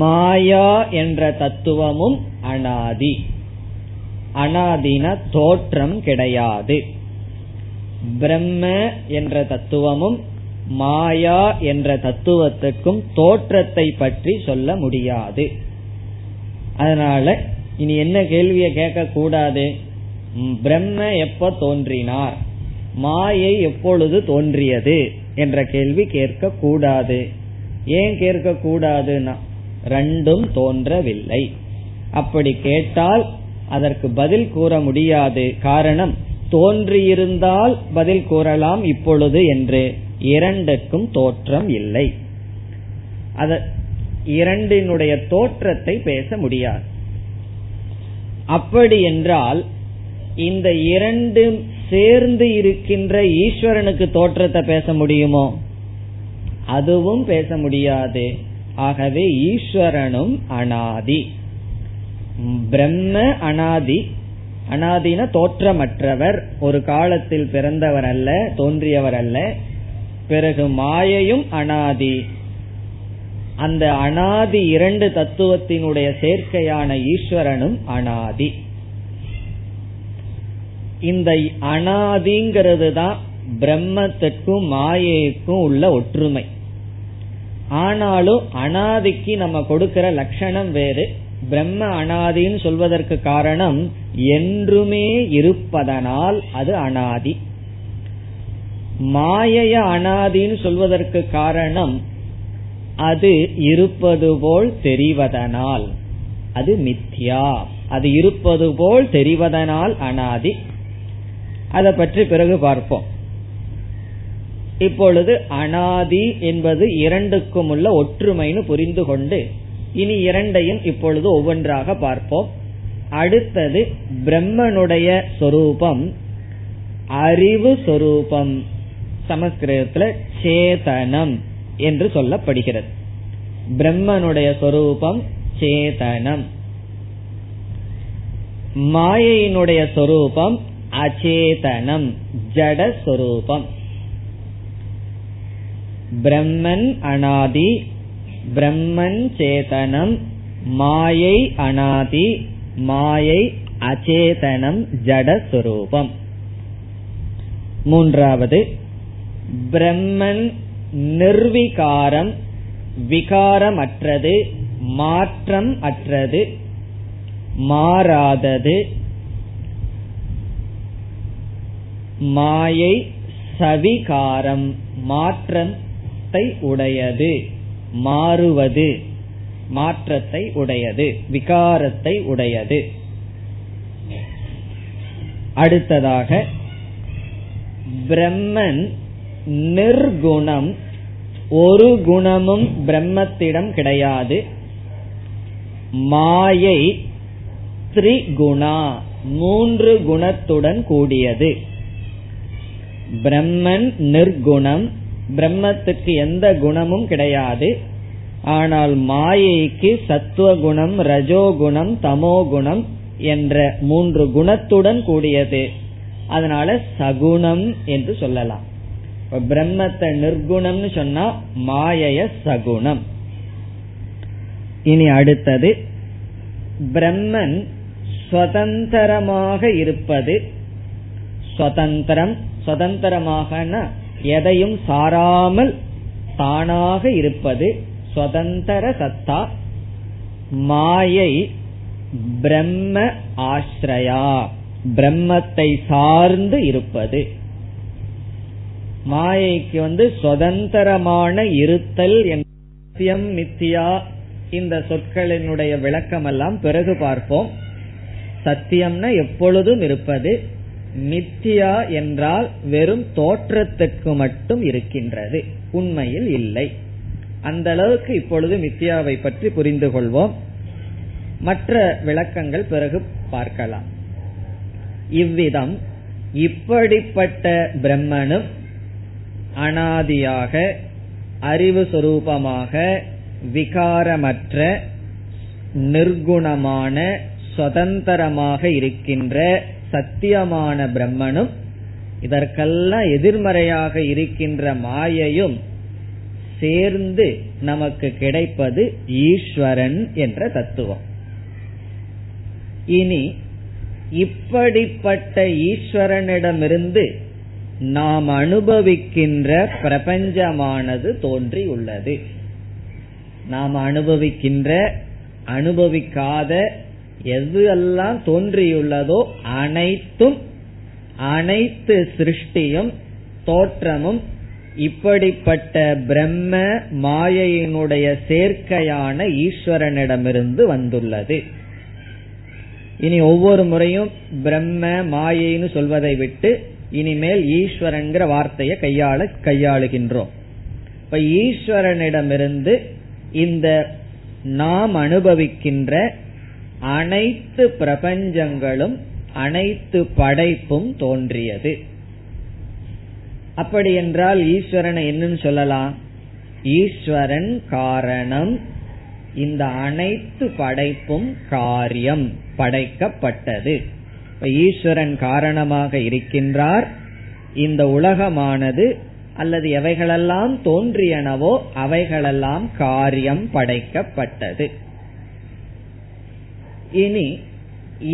மாயா என்ற தத்துவமும் அனாதி. அனாதின தோற்றம் கிடையாது. பிரம்ம என்ற தத்துவமும் மாயா என்ற தத்துவத்துக்கும் தோற்றத்தை பற்றி சொல்ல முடியாது. அதனால இனி என்ன கேள்வியை கேட்க கூடாது? பிரம்ம எப்ப தோன்றினார், மாயை எப்பொழுது தோன்றியது என்ற கேள்வி கேட்க கூடாது. ஏன் கேட்க கூடாதுன்னா ரெண்டும் தோன்றவில்லை. அப்படி கேட்டால் அதற்கு பதில் கூற முடியாது. காரணம், தோன்றியிருந்தால் பதில் கூறலாம் இப்பொழுது என்று. இரண்டுக்கும் தோற்றம் இல்லை, அத இரண்டினுடைய தோற்றத்தை பேச முடியாது. அப்படி என்றால் இந்த இரண்டு சேர்ந்து இருக்கின்ற ஈஸ்வரனுக்கு தோற்றத்தை பேச முடியுமோ? அதுவும் பேச முடியாது. ஆகவே ஈஸ்வரனும் அனாதி, பிரம்ம அனாதி. அனாதின தோற்றமற்றவர், ஒரு காலத்தில் பிறந்தவர் அல்ல, தோன்றியவர் அல்ல. பிறகு மாயையும் அனாதி. அந்த அனாதி இரண்டு தத்துவத்தினுடைய சேர்க்கையான ஈஸ்வரனும் அனாதி. இந்த அனாதிங்கிறது தான் பிரம்மத்திற்கும் மாயைக்கும் உள்ள ஒற்றுமை. ஆனாலும் அனாதிக்கு நம்ம கொடுக்கிற லட்சணம் வேறு. பிரம்ம அனாதின்னு சொல்வதற்கு காரணம் என்றுமே இருப்பதனால் அது அனாதி. மாயைய அனாதின்னு சொல்வதற்கு காரணம் அது இருப்பது போல் தெரிவதனால் அது மித்யா. அது இருப்பது போல் தெரிவதனால் அனாதி. அதை பற்றி பிறகு பார்ப்போம். இப்பொழுது அனாதி என்பது இரண்டுக்கும் உள்ள ஒற்றுமைன்னு புரிந்து கொண்டு இனி இரண்டையும் இப்பொழுது ஒவ்வொன்றாக பார்ப்போம். அடுத்தது பிரம்மனுடைய சொரூபம், அறிவு சொரூபம். சமஸ்கிருதத்துல சேதனம் என்று சொல்லப்படுகிறது. பிரம்மனுடைய சொரூபம் சேதனம். மாயையினுடைய சொரூபம் அச்சேதனம், ஜட சொரூபம். பிரம்மன் அனாதி, பிரம்மன் சேதனம், மாயை அனாதி, மாயை அச்சேதனம், ஜடஸ்வரூபம். மூன்றாவது பிரம்மன் நிர்விகாரம், விகாரம் அற்றது, மாற்றம் அற்றது, மாறாதது. மாயை சவிகாரம், மாற்றத்தை உடையது, மாறுவது, மாற்றத்தை உடையது, விகாரத்தை உடையது. அடுத்ததாக பிரம்மன் நிர்குணம், ஒரு குணமும் பிரம்மத்திடம் கிடையாது. மாயை திரிகுணா, மூன்று குணத்துடன் கூடியது. பிரம்மன் நிர்குணம், பிரம்மத்துக்கு எந்த குணமும் கிடையாது. ஆனால் மாயைக்கு சத்துவகுணம், ரஜோகுணம், தமோகுணம் என்ற மூன்று குணத்துடன் கூடியது. அதனால சகுணம் என்று சொல்லலாம். பிரம்மத்தை நிர்குணம்னு சொன்னா மாயைய சகுணம். இனி அடுத்தது பிரம்மன் சுதந்திரமாக இருப்பது. சுதந்திரம், சுதந்திரமாக எதையும் சாராமல் தானாக இருப்பது சுதந்திர சத்தா. மாயை பிரம்ம ஆஸ்ரயா, பிரம்மத்தை சார்ந்து இருப்பது. மாயைக்கு வந்து சுதந்திரமான இருத்தல் என்ற சத்தியம் மித்தியா இந்த சொற்களினுடைய விளக்கம் எல்லாம் பிறகு பார்ப்போம். சத்தியம்னா எப்பொழுதும் இருப்பது, மித்தியா என்றால் வெறும் தோற்றத்துக்கு மட்டும் இருக்கின்றது, உண்மையில் இல்லை. அந்த அளவுக்கு இப்பொழுது மித்தியாவை பற்றி புரிந்து கொள்வோம். மற்ற விளக்கங்கள் பிறகு பார்க்கலாம். இவ்விதம் இப்படிப்பட்ட பிரம்மனும் அனாதியாக அறிவு சொரூபமாக விகாரமற்ற நிர்குணமான சுதந்திரமாக இருக்கின்ற சத்தியமான பிரம்மனும் இதற்கெல்லாம் எதிர்மறையாக இருக்கின்ற மாயையும் சேர்ந்து நமக்கு கிடைப்பது ஈஸ்வரன் என்ற தத்துவம். இனி இப்படிப்பட்ட ஈஸ்வரனிடமிருந்து நாம் அனுபவிக்கின்ற பிரபஞ்சமானது தோன்றியுள்ளது. நாம் அனுபவிக்கின்ற அனுபவிக்காத எதுவெல்லாம் தோன்றியுள்ளதோ அனைத்தும், அனைத்து சிருஷ்டியும் தோற்றமும் இப்படிப்பட்ட பிரம்ம மாயையினுடைய சேர்க்கையான ஈஸ்வரனிடமிருந்து வந்துள்ளது. இனி ஒவ்வொரு முறையும் பிரம்ம மாயைன்னு சொல்வதை விட்டு இனிமேல் ஈஸ்வரன்கிற வார்த்தையை கையாள கையாளுகின்றோம். இப்ப ஈஸ்வரனிடமிருந்து இந்த நாம் அனுபவிக்கின்ற அனைத்து பிரபஞ்சங்களும் அனைத்து படைப்பும் தோன்றியது. அப்படி என்றால் ஈஸ்வரனை என்னன்னு சொல்லலாம்? ஈஸ்வரன் காரணம், இந்த அனைத்து படைப்பும் காரியம், படைக்கப்பட்டது. ஈஸ்வரன் காரணமாக இருக்கின்றார். இந்த உலகமானது அல்லது எவைகளெல்லாம் தோன்றியனவோ அவைகளெல்லாம் காரியம், படைக்கப்பட்டது. இனி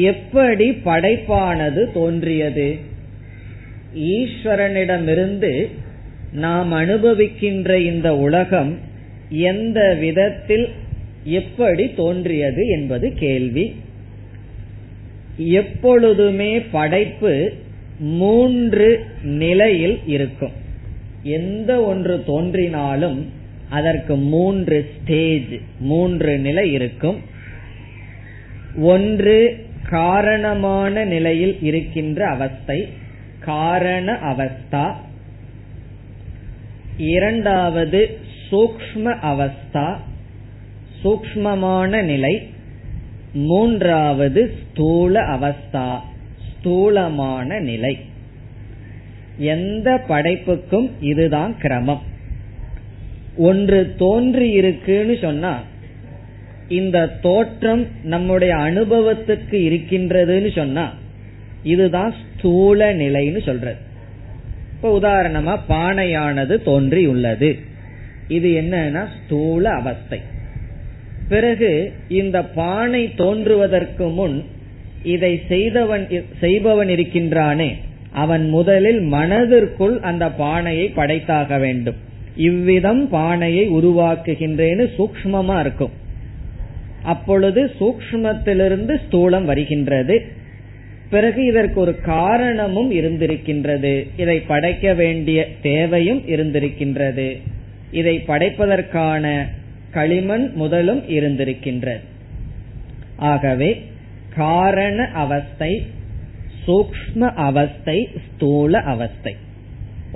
எப்படி படைப்பானது தோன்றியது? ஈஸ்வரனிடமிருந்து நாம் அனுபவிக்கின்ற இந்த உலகம் எந்த விதத்தில் எப்படி தோன்றியது என்பது கேள்வி. எப்பொழுதுமே படைப்பு மூன்று நிலையில் இருக்கும். எந்த ஒன்று தோன்றினாலும் அதற்கு மூன்று ஸ்டேஜ், மூன்று நிலை இருக்கும். ஒன்று காரணமான நிலையில் இருக்கின்ற அவஸ்தை, காரண அவஸ்தா. இரண்டாவது சூக்ஷ்ம அவஸ்தா, சூக்ஷ்மமான நிலை. மூன்றாவது ஸ்தூல அவஸ்தா, ஸ்தூலமான நிலை. எந்த படைப்புக்கும் இதுதான் கிரமம். ஒன்று தோன்றி இருக்குன்னு சொன்னா இந்த தோற்றம் நம்முடைய அனுபவத்துக்கு இருக்கின்றதுன்னு சொன்னா இதுதான் ஸ்தூல நிலைன்னு சொல்றது. இப்ப உதாரணமா பானையானது தோன்றி உள்ளது, இது என்னன்னா ஸ்தூல அவஸ்தை. பிறகு இந்த பானை தோன்றுவதற்கு முன் இதை செய்தவன் செய்பவன் இருக்கின்றானே, அவன் முதலில் மனதிற்குள் அந்த பானையை படைத்தாக வேண்டும். இவ்விதம் பானையை உருவாக்குகின்றேன்னு சூக்ஷ்மமா இருக்கும். அப்பொழுது சூக்ஷ்மத்திலிருந்து ஸ்தூலம் வருகின்றது. பிறகு இதற்கு ஒரு காரணமும் இருந்திருக்கின்றது, இதை படைக்க வேண்டிய தேவையும் இருந்திருக்கின்றது, இதை படைப்பதற்கான களிமண் முதலும் இருந்திருக்கின்றது. ஆகவே காரண அவஸ்தை, சூக்ஷ்ம அவஸ்தை, ஸ்தூல அவஸ்தை.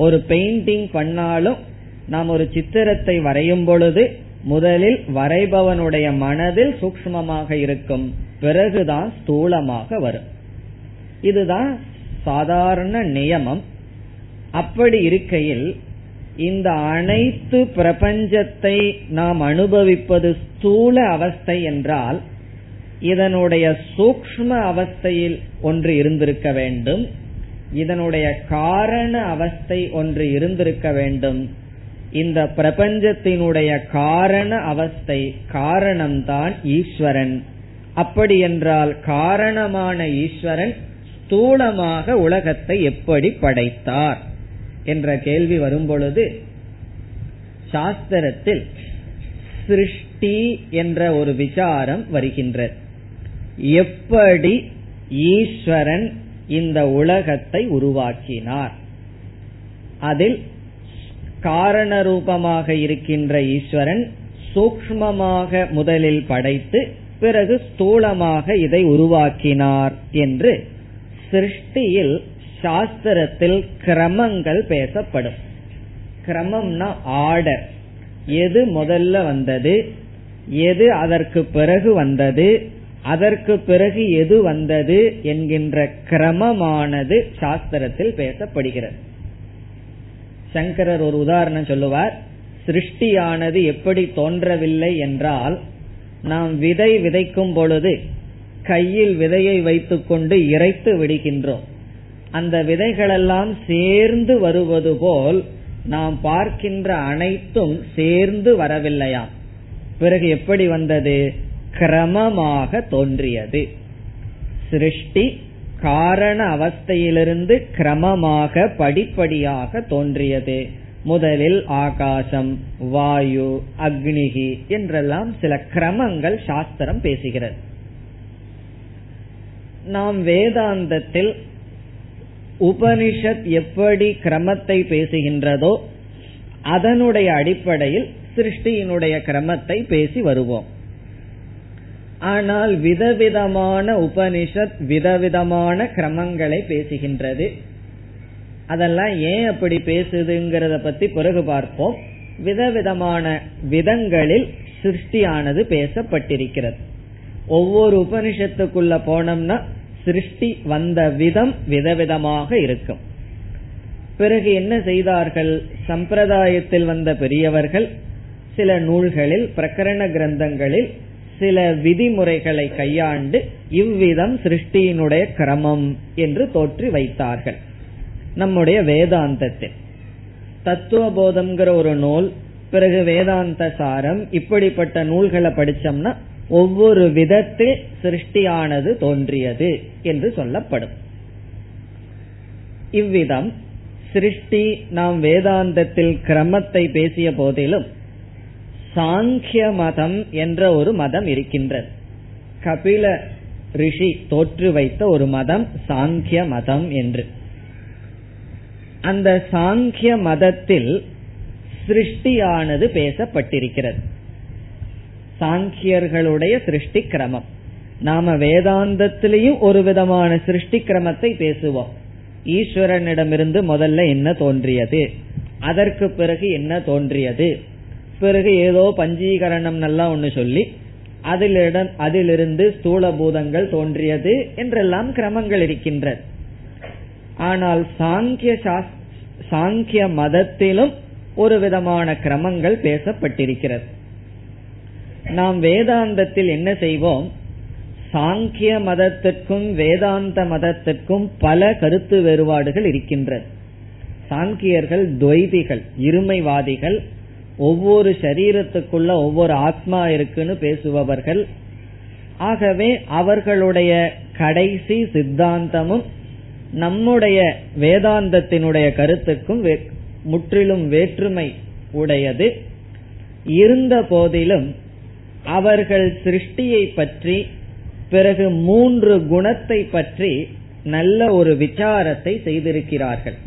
ஒரு பெயிண்டிங் பண்ணாலும் நாம் ஒரு சித்திரத்தை வரையும் பொழுது முதலில் வரைபவனுடைய மனதில் சூக்ஷ்மமாக இருக்கும், பிறகுதான் ஸ்தூலமாக வரும். இதுதான் சாதாரண நியமம். அப்படி இருக்கையில் இந்த அனைத்து பிரபஞ்சத்தை நாம் அனுபவிப்பது ஸ்தூல அவஸ்தை என்றால் இதனுடைய சூக்ஷ்ம அவஸ்தையில் ஒன்று இருந்திருக்க வேண்டும், இதனுடைய காரண அவஸ்தை ஒன்று இருந்திருக்க வேண்டும். இந்த பிரபஞ்சத்தினுடைய காரண அவஸ்தை, காரணம்தான் ஈஸ்வரன். அப்படி என்றால் காரணமான ஈஸ்வரன் ஸ்தூலமாக உலகத்தை எப்படி படைத்தார் என்ற கேள்வி வரும்பொழுது சாஸ்திரத்தில் சிருஷ்டி என்ற ஒரு விசாரம் வருகின்றது. எப்படி ஈஸ்வரன் இந்த உலகத்தை உருவாக்கினார், அதில் காரண ரூபமாக இருக்கின்ற ஈஸ்வரன் சூக்ஷ்மமாக முதலில் படைத்து பிறகு ஸ்தூலமாக இதை உருவாக்கினார் என்று சிருஷ்டியில் சாஸ்திரத்தில் கிரமங்கள் பேசப்படும். கிரமம்னா ஆர்டர், எது முதல்ல வந்தது, எது அதற்கு பிறகு வந்தது, அதற்கு பிறகு எது வந்தது என்கின்ற கிரமமானது சாஸ்திரத்தில் பேசப்படுகிறது. சங்கரர் ஒரு உதாரணம் சொல்லுவார். சிருஷ்டியானது எப்படி தோன்றவில்லை என்றால், நாம் விதை விதைக்கும் பொழுது கையில் விதையை வைத்துக் கொண்டு இறைத்து விடுகின்றோம். அந்த விதைகளெல்லாம் சேர்ந்து வருவது போல் நாம் பார்க்கின்ற அனைத்தும் சேர்ந்து வரவில்லையாம். பிறகு எப்படி வந்தது? கிரமமாக தோன்றியது. சிருஷ்டி காரண அவஸ்தையிலிருந்து கிரமமாக படிப்படியாக தோன்றியது. முதலில் ஆகாசம், வாயு, அக்னிகி என்றெல்லாம் சில கிரமங்கள் சாஸ்திரம் பேசுகிறது. நாம் வேதாந்தத்தில் உபனிஷத் எப்படி கிரமத்தை பேசுகின்றதோ அதனுடைய அடிப்படையில் சிருஷ்டியினுடைய கிரமத்தை பேசி வருவோம். ஆனால் விதவிதமான உபனிஷத் விதவிதமான கிரமங்களை பேசுகின்றது. அதெல்லாம் ஏன் அப்படி பேசுதுங்கிறத பத்தி பிறகு பார்ப்போம். விதவிதமான விதங்களில் சிருஷ்டியானது பேசப்பட்டிருக்கிறது. ஒவ்வொரு உபனிஷத்துக்குள்ள போனோம்னா சிருஷ்டி வந்த விதம் விதவிதமாக இருக்கும். பிறகு என்ன செய்தார்கள்? சம்பிரதாயத்தில் வந்த பெரியவர்கள் சில நூல்களில், பிரகரண கிரந்தங்களில் சில விதிமுறைகளை கையாண்டு இவ்விதம் சிருஷ்டியினுடைய கிரமம் என்று தோற்றி வைத்தார்கள். நம்முடைய வேதாந்தத்தில் தத்துவபோதம்ங்கிற ஒரு நூல், பிறகு வேதாந்த சாரம், இப்படிப்பட்ட நூல்களை படிச்சோம்னா ஒவ்வொரு விதத்தில் சிருஷ்டியானது தோன்றியது என்று சொல்லப்படும். இவ்விதம் சிருஷ்டி நாம் வேதாந்தத்தில் கிரமத்தை பேசிய போதிலும், சாங்கிய மதம் என்ற ஒரு மதம் இருக்கின்றது. கபில ரிஷி தோற்று வைத்த ஒரு மதம் சாங்கிய மதம் என்று. அந்த சாங்கிய மதத்தில் சிருஷ்டியானது பேசப்பட்டிருக்கிறது. சாங்கியர்களுடைய சிருஷ்டி கிரமம். நாம வேதாந்தத்திலையும் ஒரு விதமான சிருஷ்டி கிரமத்தை பேசுவோம். ஈஸ்வரனிடமிருந்து முதல்ல என்ன தோன்றியது, அதற்கு பிறகு என்ன தோன்றியது, பிறகு ஏதோ பஞ்சீகரணம் நல்லா ஒன்னு சொல்லி அதிலிடம் அதிலிருந்து ஸ்தூல பூதங்கள் தோன்றியது என்றெல்லாம் கிரமங்கள் இருக்கின்றது. ஆனால் சாங்கிய சாங்கிய மதத்திலும் ஒரு விதமான கிரமங்கள் பேசப்பட்டிருக்கிறது. நாம் வேதாந்தத்தில் என்ன செய்வோம்? சாங்கிய மதத்திற்கும் வேதாந்த மதத்திற்கும் பல கருத்து வேறுபாடுகள் இருக்கின்றது. சாங்கியர்கள் துவைதிகள், இருமைவாதிகள், ஒவ்வொரு சரீரத்துக்குள்ள ஒவ்வொரு ஆத்மா இருக்குன்னு பேசுபவர்கள். ஆகவே அவர்களுடைய கடைசி சித்தாந்தமும் நம்முடைய வேதாந்தத்தினுடைய கருத்துக்கும் முற்றிலும் வேற்றுமை உடையது. இருந்த போதிலும் அவர்கள் சிருஷ்டியை பற்றி, பிறகு மூன்று குணத்தை பற்றி நல்ல ஒரு விசாரத்தை செய்திருக்கிறார்கள்.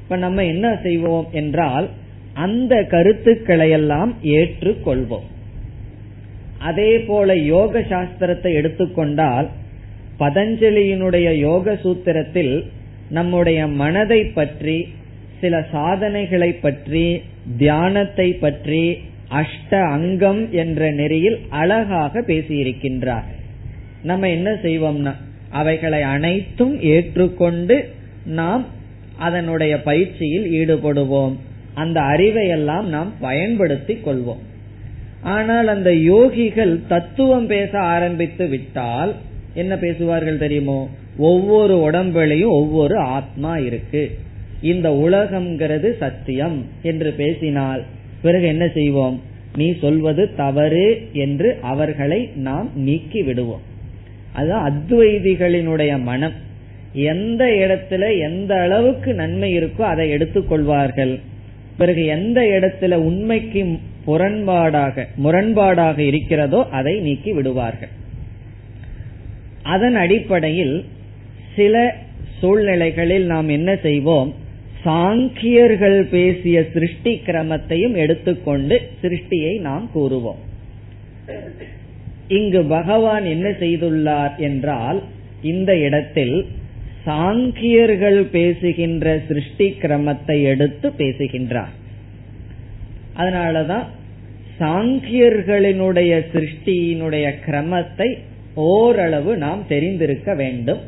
இப்ப நம்ம என்ன செய்வோம் என்றால், அந்த கருத்துக்களையெல்லாம் ஏற்றுக்கொள்வோம். அதே போல யோக சாஸ்திரத்தை எடுத்துக்கொண்டால், பதஞ்சலியினுடைய யோக சூத்திரத்தில் நம்முடைய மனதை பற்றி, சில சாதனைகளை பற்றி, தியானத்தை பற்றி அஷ்ட அங்கம் என்ற நெறியில் அழகாக பேசியிருக்கின்றார். நம்ம என்ன செய்வோம்னா, அவைகளை அனைத்தும் ஏற்றுக்கொண்டு நாம் அதனுடைய பயிற்சியில் ஈடுபடுவோம். அந்த அறிவையெல்லாம் நாம் பயன்படுத்தி கொள்வோம். ஆனால் அந்த யோகிகள் தத்துவம் பேச ஆரம்பித்து விட்டால் என்ன பேசுவார்கள் தெரியுமோ? ஒவ்வொரு உடம்புலையும் ஒவ்வொரு ஆத்மா இருக்கு, இந்த உலகம்ங்கிறது சத்தியம் என்று பேசினால் பிறகு என்ன செய்வோம்? நீ சொல்வது தவறு என்று அவர்களை நாம் நீக்கி விடுவோம். அதுதான் அத்வைதிகளினுடைய மனம். எந்த இடத்துல எந்த அளவுக்கு நன்மை இருக்கோ அதை எடுத்துக்கொள்வார்கள். பிறகு எந்த இடத்துல உண்மைக்கு முரண்பாடாக முரண்பாடாக இருக்கிறதோ அதை நீக்கி விடுவார்கள். அதன் அடிப்படையில் சில சூழ்நிலைகளில் நாம் என்ன செய்வோம், சாங்கியர்கள் பேசிய சிருஷ்டி கிரமத்தையும் எடுத்துக்கொண்டு சிருஷ்டியை நாம் கூறுவோம். இங்கு பகவான் என்ன செய்துள்ளார் என்றால், இந்த இடத்தில் சாங்கியர்கள் பேசுகின்ற சிருஷ்டி கிரமத்தை எடுத்து பேசுகின்றார். அதனாலதான் சாங்கியர்களினுடைய சிருஷ்டியினுடைய கிரமத்தை ஓரளவு நாம் தெரிந்திருக்க வேண்டும்.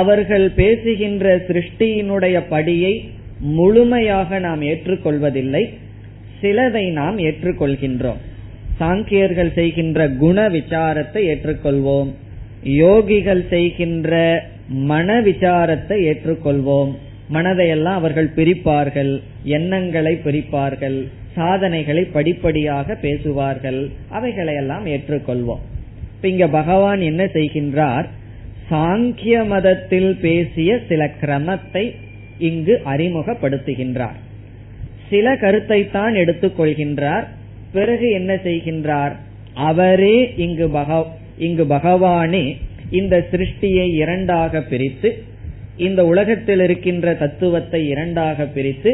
அவர்கள் பேசுகின்ற சிருஷ்டியினுடைய படியை முழுமையாக நாம் ஏற்றுக்கொள்வதில்லை, சிலதை நாம் ஏற்றுக்கொள்கின்றோம். சாங்கியர்கள் செய்கின்ற குண விசாரத்தை ஏற்றுக்கொள்வோம், யோகிகள் செய்கின்ற மன விசாரத்தை ஏற்றுக்கொள்வோம். மனதையெல்லாம் அவர்கள் பிரிப்பார்கள், எண்ணங்களை பிரிப்பார்கள், சாதனைகளை படிப்படியாக பேசுவார்கள், அவைகளையெல்லாம் ஏற்றுக்கொள்வோம். இங்க பகவான் என்ன செய்கின்றார், சாங்கிய மதத்தில் பேசிய சில கிரமத்தை இங்கு அறிமுகப்படுத்துகின்றார். சில கருத்தை தான் எடுத்துக்கொள்கின்றார். பிறகு என்ன செய்கின்றார், அவரே இங்கு பக இங்கு பகவானே இந்த சிருஷ்டியை இரண்டாக பிரித்து, இந்த உலகத்தில் இருக்கின்ற தத்துவத்தை இரண்டாக பிரித்து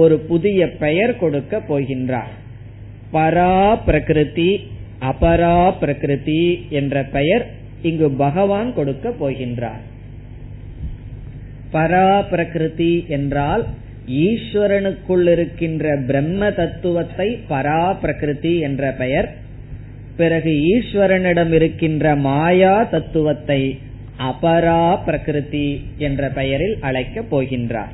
ஒரு புதிய பெயர் கொடுக்க போகின்றார். பரா பிரகிருதி அபரா பிரகிருதி என்ற பெயர் இங்கு பகவான் கொடுக்க போகின்றார். பரா பிரகிருதி என்றால் ஈஸ்வரனுக்குள் இருக்கின்ற பிரம்ம தத்துவத்தை பரா பிரகிருதி என்ற பெயர். பிறகு ஈஸ்வரனிடம் இருக்கின்ற மாயா தத்துவத்தை அபரா பிரகிருதி என்ற பெயரில் அழைக்க போகின்றார்.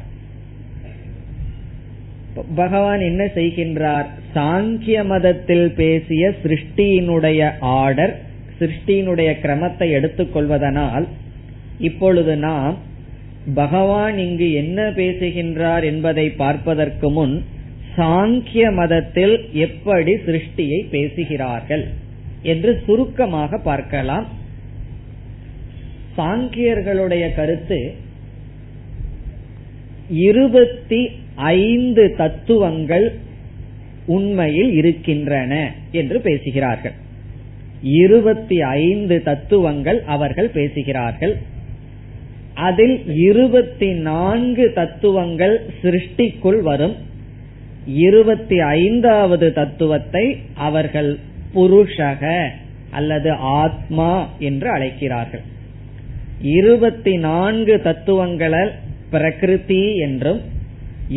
பகவான் என்ன செய்கின்றார், சாங்கிய மதத்தில் பேசிய சிருஷ்டியினுடைய ஆர்டர், சிருஷ்டியினுடைய கிரமத்தை எடுத்துக்கொள்வதனால் இப்பொழுது நாம் பகவான் இங்கு என்ன பேசுகின்றார் என்பதை பார்ப்பதற்கு முன் சாங்கிய மதத்தில் எப்படி சிருஷ்டியை பேசுகிறார்கள் என்று சுருக்கமாக பார்க்கலாம். சாங்கியர்களுடைய கருத்து இருபத்தி ஐந்து தத்துவங்கள் உண்மையில் இருக்கின்றன என்று பேசுகிறார்கள். இருபத்தி ஐந்து தத்துவங்கள் அவர்கள் பேசுகிறார்கள். அதில் இருபத்தி நான்கு தத்துவங்கள் சிருஷ்டிக்குள் வரும். இருபத்தி ஐந்தாவது தத்துவத்தை அவர்கள் புருஷக அல்லது ஆத்மா என்று அழைக்கிறார்கள். இருபத்தி நான்கு தத்துவங்களை பிரகிருதி என்றும்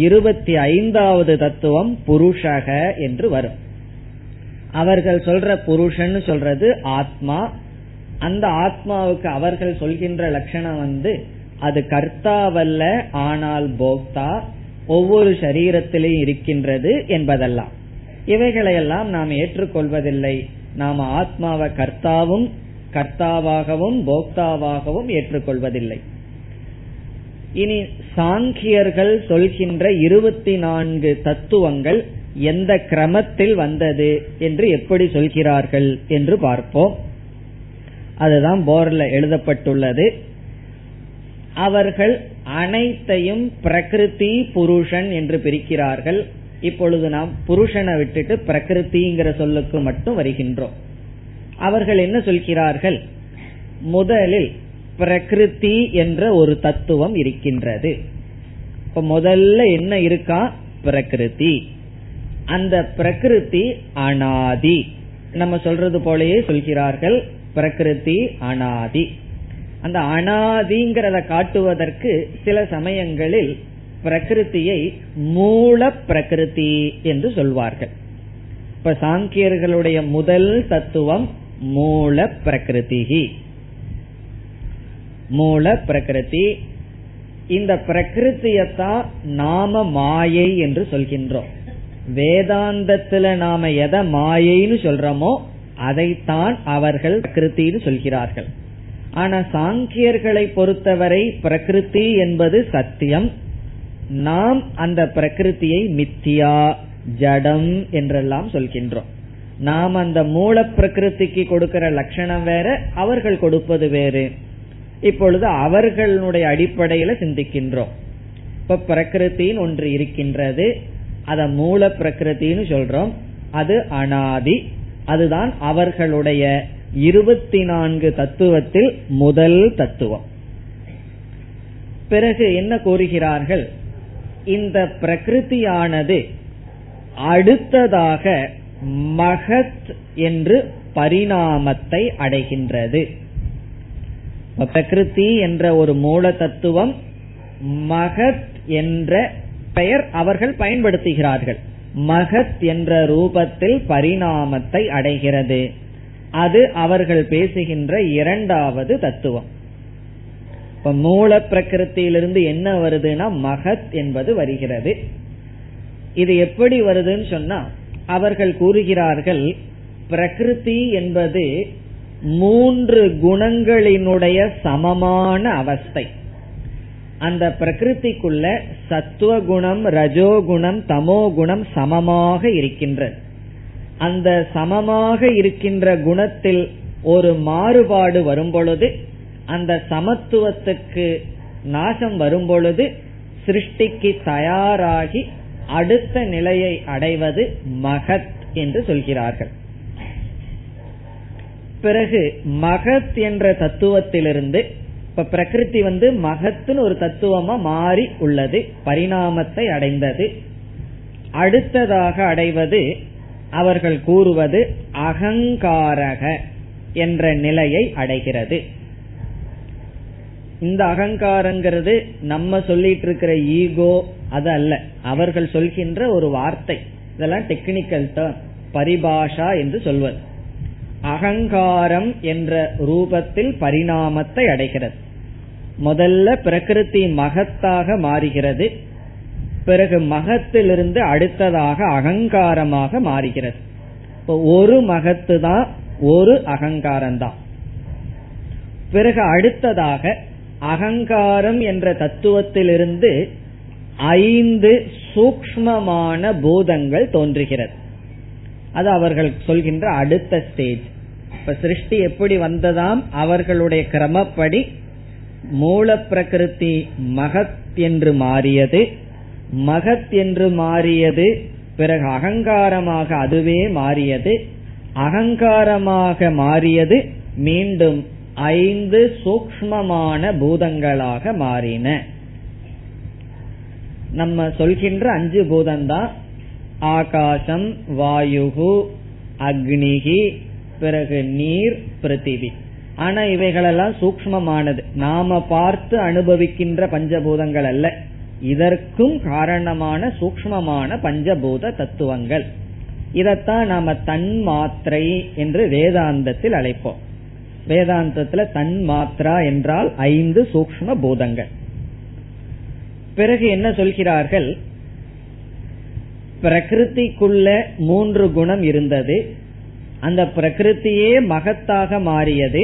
இருபத்தி ஐந்தாவது தத்துவம் புருஷக என்று வரும். அவர்கள் சொல்ற புருஷன் சொல்றது ஆத்மா. அந்த ஆத்மாவுக்கு அவர்கள் சொல்கின்ற லட்சணம் வந்து அது கர்த்தாவல்ல, ஆனால் போக்தா, ஒவ்வொரு சரீரத்திலேயும் இருக்கின்றது என்பதெல்லாம். இவைகளையெல்லாம் நாம் ஏற்றுக்கொள்வதில்லை. நாம் ஆத்மாவை கர்த்தாவும் கர்த்தாவாகவும் போக்தாவாகவும் ஏற்றுக்கொள்வதில்லை. இனி சாங்கியர்கள் சொல்கின்ற இருபத்தி நான்கு தத்துவங்கள் எந்த கிரமத்தில் வந்தது என்று எப்படி சொல்கிறார்கள் என்று பார்ப்போம். அதுதான் போர்ல எழுதப்பட்டுள்ளது. அவர்கள் அனைத்தையும் பிரகிருதி புருஷன் என்று பிரிக்கிறார்கள். இப்பொழுது நாம் புருஷனை விட்டுட்டு பிரகிருதிங்கிற சொல்லுக்கு மட்டும் வருகின்றோம். அவர்கள் என்ன சொல்கிறார்கள், முதலில் பிரகிருதி என்ற ஒரு தத்துவம் இருக்கின்றது. இப்ப முதல்ல என்ன இருக்கா, பிரகிருதி. அந்த பிரகிருதி அனாதி. நம்ம சொல்றது போலயே சொல்கிறார்கள், பிரகிருதி அனாதி. அந்த அனாதிங்கிறத காட்டுவதற்கு சில சமயங்களில் பிரகிருதியை மூல பிரகிருதி என்று சொல்வார்கள். இப்ப சாங்கியர்களுடைய முதல் தத்துவம் மூல பிரகிருதி. மூல பிரகிருதி. இந்த பிரகிருத்தியத்தான் நாம மாயை என்று சொல்கின்றோம். வேதாந்தத்துல நாம எதை மாயைன்னு சொல்றோமோ அதைத்தான் அவர்கள் பிரகிருத்தின்னு சொல்கிறார்கள். ஆனா சாங்கியர்களை பொறுத்தவரை பிரகிருதி என்பது சத்தியம். நாம் அந்த பிரகிருத்தியை மித்தியா, ஜடம் என்றெல்லாம் சொல்கின்றோம். நாம் அந்த மூல பிரகிருதிக்கு கொடுக்கிற லட்சணம் வேற, அவர்கள் கொடுப்பது வேறு. இப்பொழுது அவர்களுடைய அடிப்படையில சிந்திக்கின்றோம். இப்ப பிரகிருத்தின் ஒன்று இருக்கின்றது, அத மூல பிரகிருத்தின்னு சொல்றோம். அது அனாதி. அதுதான் அவர்களுடைய இருபத்தி நான்கு தத்துவத்தில் முதல் தத்துவம். பிறகு என்ன கூறுகிறார்கள்? இந்த பிரகிருதியானது அடுத்ததாக மகத் என்று பரிணாமத்தை அடைகின்றது. பிரகிருதி என்ற ஒரு மூல தத்துவம், மகத் என்ற பெயர் அவர்கள் பயன்படுத்துகிறார்கள். மகத் என்ற ரூபத்தில் பரிணாமத்தை அடைகிறது. அது அவர்கள் பேசுகின்ற இரண்டாவது தத்துவம். இப்ப மூல பிரகிருத்தியிலிருந்து என்ன வருதுன்னா மகத் என்பது வருகிறது. இது எப்படி வருதுன்னு சொன்னா அவர்கள் கூறுகிறார்கள், பிரகிருதி என்பது மூன்று குணங்களினுடைய சமமான அவஸ்தை. அந்த பிரகிருதிக்குள்ள சத்துவகுணம், ரஜோகுணம், தமோகுணம் சமமாக இருக்கின்றது. அந்த சமமாக இருக்கின்ற குணத்தில் ஒரு மாறுபாடு வரும் பொழுது, அந்த சமத்துவத்துக்கு நாசம் வரும் பொழுது, சிருஷ்டிக்கு தயாராகி அடுத்த நிலையை அடைவது மகத் என்று சொல்கிறார்கள். பிறகு மகத் என்ற தத்துவத்திலிருந்து இப்ப பிரகிருதி வந்து மகத்துன்னு ஒரு தத்துவமா மாறி உள்ளது, பரிணாமத்தை அடைந்தது. அடுத்ததாக அடைவது அவர்கள் கூறுவது அகங்காரக என்ற நிலையை அடைகிறது. இந்த அகங்காரங்கிறது நம்ம சொல்லிட்டு இருக்கிற ஈகோ அது அல்ல, அவர்கள் சொல்கின்ற ஒரு வார்த்தை. இதெல்லாம் டெக்னிக்கல் டேர்ம், பரிபாஷா என்று சொல்வது. அகங்காரம் என்ற ரூபத்தில் பரிணாமத்தை அடைகிறது. முதல்ல பிரகிருதி மகத்தாக மாறுகிறது. பிறகு மகத்திலிருந்து அடுத்ததாக அகங்காரமாக மாறுகிறது. ஒரு மகத்து தான், ஒரு அகங்காரம்தான். பிறகு அடுத்ததாக அகங்காரம் என்ற தத்துவத்திலிருந்து ஐந்து சூக்ஷ்மமான பூதங்கள் தோன்றுகிறது. அது அவர்கள் சொல்கின்ற அடுத்த ஸ்டேஜ். இப்ப சிருஷ்டி எப்படி வந்ததாம்? அவர்களுடைய கிரமப்படி மூல பிரகிருதி மகத் என்று மாறியது. மகத் என்று மாறியது பிறகு அகங்காரமாக அதுவே மாறியது. அகங்காரமாக மாறியது மீண்டும் ஐந்து சூக்ஷ்மமான பூதங்களாக மாறின. நம்ம சொல்கின்ற அஞ்சு பூதம்தான், ஆகாசம், வாயுகு, அக்னிகி, பிறகு நீர், பிருத்திவி. ஆனா இவைகளெல்லாம் சூக்ஷ்மமானது, நாம பார்த்து அனுபவிக்கின்ற பஞ்சபூதங்கள் அல்ல. இதற்கும் காரணமான சூக்ஷ்மமான பஞ்சபூத தத்துவங்கள். இதத்தான் நாம தன்மாத்திரை என்று வேதாந்தத்தில் அழைப்போம். வேதாந்தத்துல தன்மாத்ரா என்றால் ஐந்து சூக்ஷ்ம பூதங்கள். பிறகு என்ன சொல்கிறார்கள்? பிரகிருதிக்குள்ள மூன்று குணம் இருந்தது. அந்த பிரகிருத்தியே மகத்தாக மாறியது.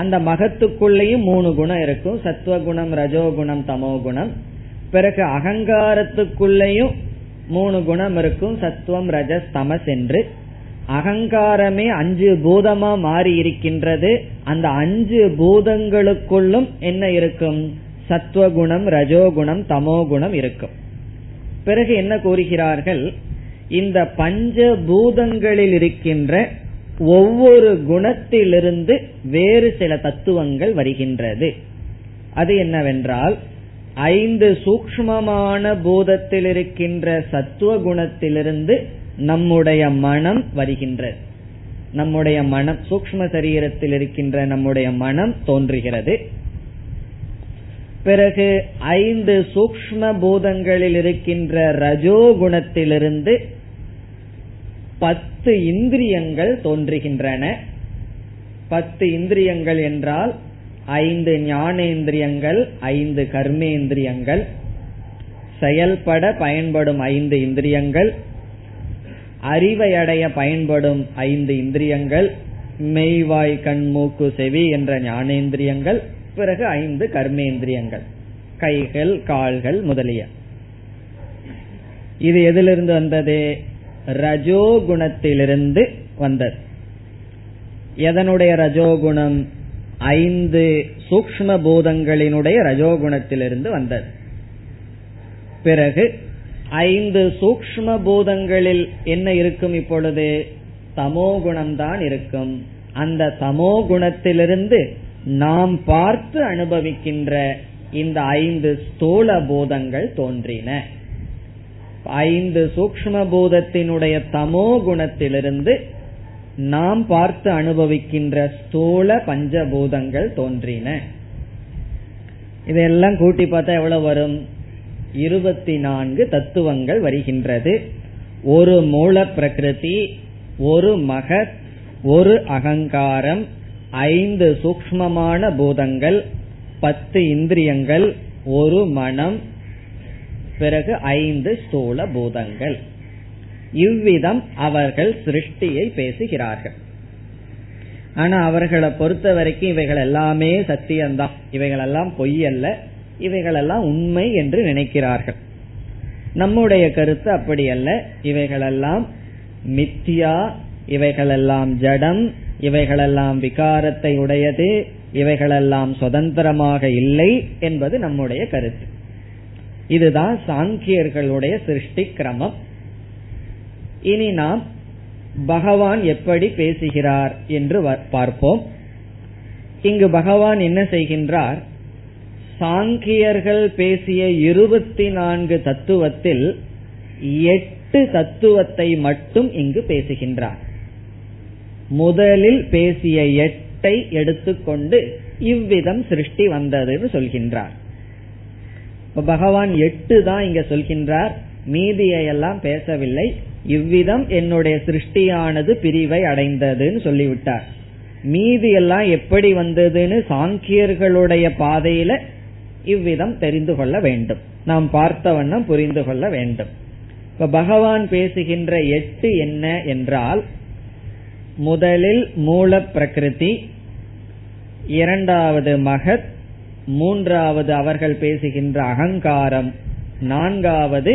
அந்த மகத்துக்குள்ளேயும் மூணு குணம் இருக்கும், சத்துவகுணம், ரஜோகுணம், தமோகுணம். பிறகு அகங்காரத்துக்குள்ளேயும் மூணு குணம் இருக்கும், சத்துவம், ரஜஸ், தமஸ் என்று. அகங்காரமே அஞ்சு பூதமா மாறி இருக்கின்றது. அந்த அஞ்சு பூதங்களுக்குள்ளும் என்ன இருக்கும்? சத்துவகுணம், ரஜோகுணம், தமோகுணம் இருக்கும். பிறகு என்ன கூறுகிறார்கள்? இந்த பஞ்சபூதங்களில் இருக்கின்ற ஒவ்வொரு குணத்திலிருந்து வேறு சில தத்துவங்கள் வருகின்றது. அது என்னவென்றால், ஐந்து சூக்ஷ்மமான பூதத்தில் இருக்கின்ற சத்துவகுணத்திலிருந்து நம்முடைய மனம் வருகின்றது. நம்முடைய மனம் சூக்ஷ்ம சரீரத்தில் இருக்கின்ற நம்முடைய மனம் தோன்றுகிறது. பிறகு ஐந்து சூக்ஷ்ம பூதங்களில் இருக்கின்ற ரஜோகுணத்திலிருந்து பத்து இந்திரியங்கள் தோன்றுகின்றன. பத்து இந்திரியங்கள் என்றால் ஐந்து ஞானேந்திரியங்கள், ஐந்து கர்மேந்திரியங்கள், செயல்பட பயன்படும் ஐந்து இந்திரியங்கள், அறிவை அடைய பயன்படும் ஐந்து இந்திரியங்கள், மெய்வாய், கண், மூக்கு, செவி என்ற ஞானேந்திரியங்கள், பிறகு ஐந்து கர்மேந்திரியங்கள், கைகள், கால்கள் முதலிய. இது எதிலிருந்து வந்தது? ரஜோகுணத்திலிருந்து வந்தது. எதனுடைய ரஜோகுணம்? ஐந்து சூக்ஷ்ம பூதங்களினுடைய ரஜோகுணத்திலிருந்து வந்தது. பிறகு ஐந்து சூக்ஷ்ம பூதங்களில் என்ன இருக்கும்? இப்பொழுது தமோ குணம்தான் இருக்கும். அந்த தமோ குணத்திலிருந்து நாம் பார்த்து அனுபவிக்கின்ற இந்த ஐந்து ஸ்தூல பூதங்கள் தோன்றின. ஐந்து சூக்ஷ்ம பூதத்தினுடைய தமோ குணத்திலிருந்து நாம் பார்த்து அனுபவிக்கின்ற ஸ்தூல பஞ்சபூதங்கள் தோன்றின. இதெல்லாம் கூட்டி பார்த்தா எவ்வளவு வரும்? இருபத்தி நான்கு தத்துவங்கள் வருகின்றது. ஒரு மூல பிரகிருதி, ஒரு மகத், ஒரு அகங்காரம், ஐந்து சூக்ஷ்மமான பூதங்கள், பத்து இந்திரியங்கள், ஒரு மனம், பிறகு ஐந்து ஸ்தூல பூதங்கள். இவ்விதம் அவர்கள் சிருஷ்டியை பேசுகிறார்கள். ஆனா அவர்களை பொறுத்த வரைக்கும் இவைகள் எல்லாமே சத்தியம்தான், இவைகளெல்லாம் பொய் அல்ல, இவைகளெல்லாம் உண்மை என்று நினைக்கிறார்கள். நம்முடைய கருத்து அப்படி அல்ல, இவைகளெல்லாம் மித்தியா, இவைகளெல்லாம் ஜடம், இவைகளெல்லாம் விகாரத்தை உடையது, இவைகளெல்லாம் சுதந்திரமாக இல்லை என்பது நம்முடைய கருத்து. இதுதான் சாங்கியர்களுடைய சிருஷ்டி கிரமம். இனி நாம் பகவான் எப்படி பேசுகிறார் என்று பார்ப்போம். இங்கு பகவான் என்ன செய்கின்றார்? சாங்கியர்கள் பேசிய இருபத்தி நான்கு தத்துவத்தில் எட்டு தத்துவத்தை மட்டும் இங்கு பேசுகின்றார். முதலில் பேசிய எட்டை எடுத்துக்கொண்டு இவ்விதம் சிருஷ்டி வந்ததுன்னு சொல்கின்றார். பகவான் எட்டு தான் இங்க சொல்கின்றார், மீதியெல்லாம் பேசவில்லை. இவ்விதம் என்னுடைய சிருஷ்டியானது பிரிவை அடைந்ததுன்னு சொல்லிவிட்டார். மீதி எல்லாம் எப்படி வந்ததுன்னு சாங்கியர்களுடைய பாதையில இவ்விதம் தெரிந்து கொள்ள வேண்டும், நாம் பார்த்தவண்ணம் புரிந்து கொள்ள வேண்டும். இப்ப பகவான் பேசுகின்ற எட்டு என்ன என்றால், முதலில் மூல பிரகிருதி, இரண்டாவது மகத், மூன்றாவது அவர்கள் பேசுகின்ற அகங்காரம், நான்காவது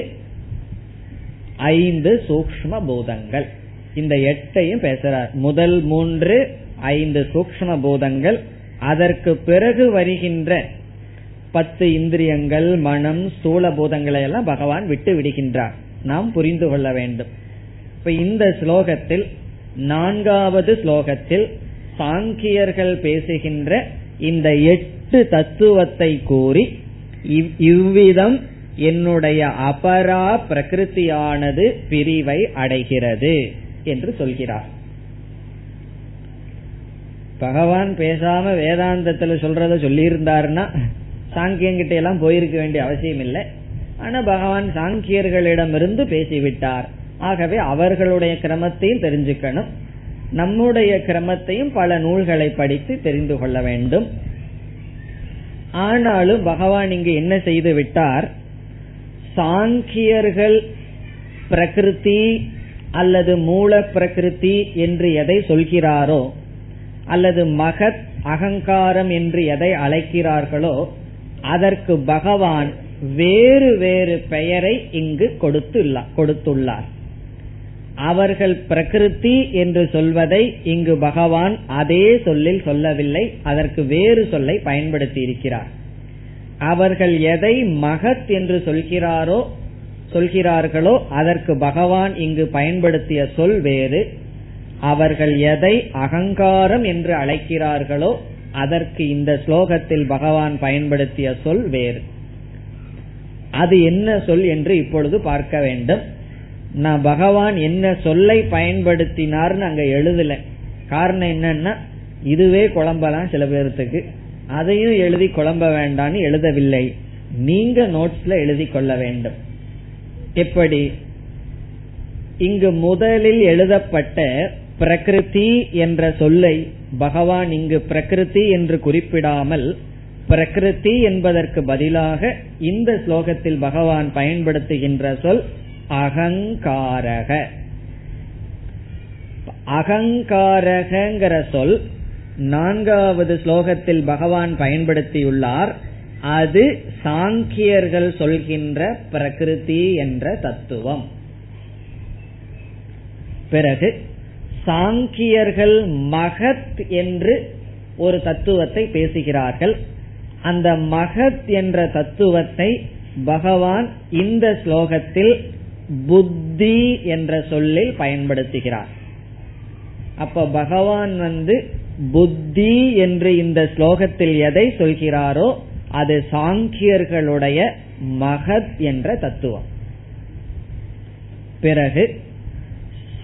ஐந்து சூக்ஷ்ம பூதங்கள். இந்த எட்டையும் பேசுறார். முதல் மூன்று ஐந்து சூக்ஷ்ம பூதங்கள், அதற்கு பிறகு வருகின்ற பத்து இந்திரியங்கள், மனம், ஸ்தூல பூதங்களை எல்லாம் பகவான் விட்டு விடுகின்றார். நாம் புரிந்து கொள்ள வேண்டும். இப்ப இந்த ஸ்லோகத்தில், நான்காவது ஸ்லோகத்தில் சாங்கியர்கள் பேசுகின்ற இந்த எட்டு தத்துவத்தை கூறி இவ்விதம் என்னுடைய அபரா பிரகிருதியானது பிரிவை அடைகிறது என்று சொல்கிறார். பகவான் பேசாம வேதாந்தத்துல சொல்றத சொல்லியிருந்தாருன்னா சாங்கியங்கிட்ட எல்லாம் போயிருக்க வேண்டிய அவசியம் இல்லை. ஆனா பகவான் சாங்கியர்களிடமிருந்து பேசிவிட்டார். ஆகவே அவர்களுடைய கிரமத்தையும் தெரிஞ்சுக்கணும், நம்முடைய கிரமத்தையும் பல நூல்களை படித்து தெரிந்து கொள்ள வேண்டும். ஆனாலும் பகவான் இங்கு என்ன செய்து விட்டார்? சாங்கியர்கள் பிரகிருதி அல்லது மூல பிரகிருதி என்று எதை சொல்கிறாரோ, அல்லது மகத், அகங்காரம் என்று எதை அழைக்கிறார்களோ, அதற்கு பகவான் வேறு வேறு பெயரை இங்கு கொடுத்துள்ளார். அவர்கள் பிரகிருதி என்று சொல்வதை இங்கு பகவான் அதே சொல்லில் சொல்லவில்லை, அதற்கு வேறு சொல்லை பயன்படுத்தி இருக்கிறார். அவர்கள் எதை மகத் என்று சொல்கிறாரோ சொல்கிறார்களோ அதற்கு பகவான் இங்கு பயன்படுத்திய சொல் வேறு. அவர்கள் எதை அகங்காரம் என்று அழைக்கிறார்களோ அதற்கு இந்த ஸ்லோகத்தில் பகவான் பயன்படுத்திய சொல் வேறு. அது என்ன சொல் என்று இப்பொழுது பார்க்க வேண்டும். நான் பகவான் என்ன சொல்லை பயன்படுத்தினார்னு அங்க எழுதல. காரணம் என்னன்னா, இதுவே குழம்பலாம் சில பேருக்கு, அதையும் எழுதி குழம்ப வேண்டான்னு எழுதவில்லை. நீங்க நோட்ஸ்ல எழுதி கொள்ள வேண்டும். எப்படி? இங்கு முதலில் எழுதப்பட்ட பிரகிருதி என்ற சொல்லை பகவான் இங்கு பிரகிருதி என்று குறிப்பிடாமல், பிரகிருதி என்பதற்கு பதிலாக இந்த ஸ்லோகத்தில் பகவான் பயன்படுத்துகின்ற சொல் அகங்காரக. அகங்காரகங்கிற சொல் நான்காவது ஸ்லோகத்தில் பகவான் பயன்படுத்தியுள்ளார். அது சாங்கியர்கள் சொல்கின்ற பிரகிருதி என்ற தத்துவம். பிறகு சாங்கியர்கள் மகத் என்று ஒரு தத்துவத்தை பேசுகிறார்கள். அந்த மகத் என்ற தத்துவத்தை பகவான் இந்த ஸ்லோகத்தில் புத்தி என்ற சொல்லை பயன்படுத்துகிறார். அப்ப பகவான் வந்து புத்தி என்று இந்த ஸ்லோகத்தில் எதை சொல்கிறாரோ அது சாங்கியர்களுடைய மகத் என்ற தத்துவம். பிறகு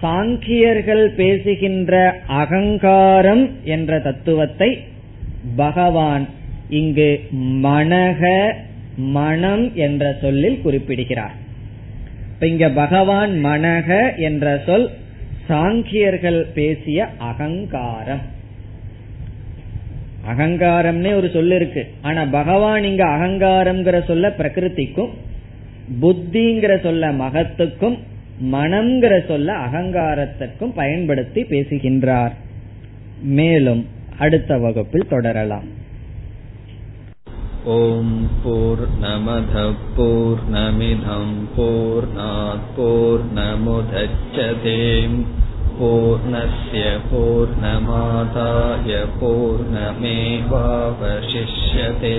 சாங்கியர்கள் பேசுகின்ற அகங்காரம் என்ற தத்துவத்தை பகவான் இங்கு மனக மனம் என்ற சொல்லில் குறிப்பிடுகிறார். இங்க பகவான் மனக என்ற சொல் சாங்கியர்கள் பேசிய அகங்காரம். அகங்காரம்னே ஒரு சொல் இருக்கு, ஆனா பகவான் இங்க அகங்காரம்ங்கிற சொல்ல பிரகிருதிக்கும், புத்திங்கிற சொல்ல மகத்துக்கும், மனம்ங்கிற சொல்ல அகங்காரத்திற்கும் பயன்படுத்தி பேசுகின்றார். மேலும் அடுத்த வகுப்பில் தொடரலாம். ஓம் பூர்ணமத பூர்ணமிதம் பூர்ணாத் பூர்ணமுதச்யதே பூர்ணஸ்ய பூர்ணமாதாய பூர்ணமேவாவசிஷ்யதே.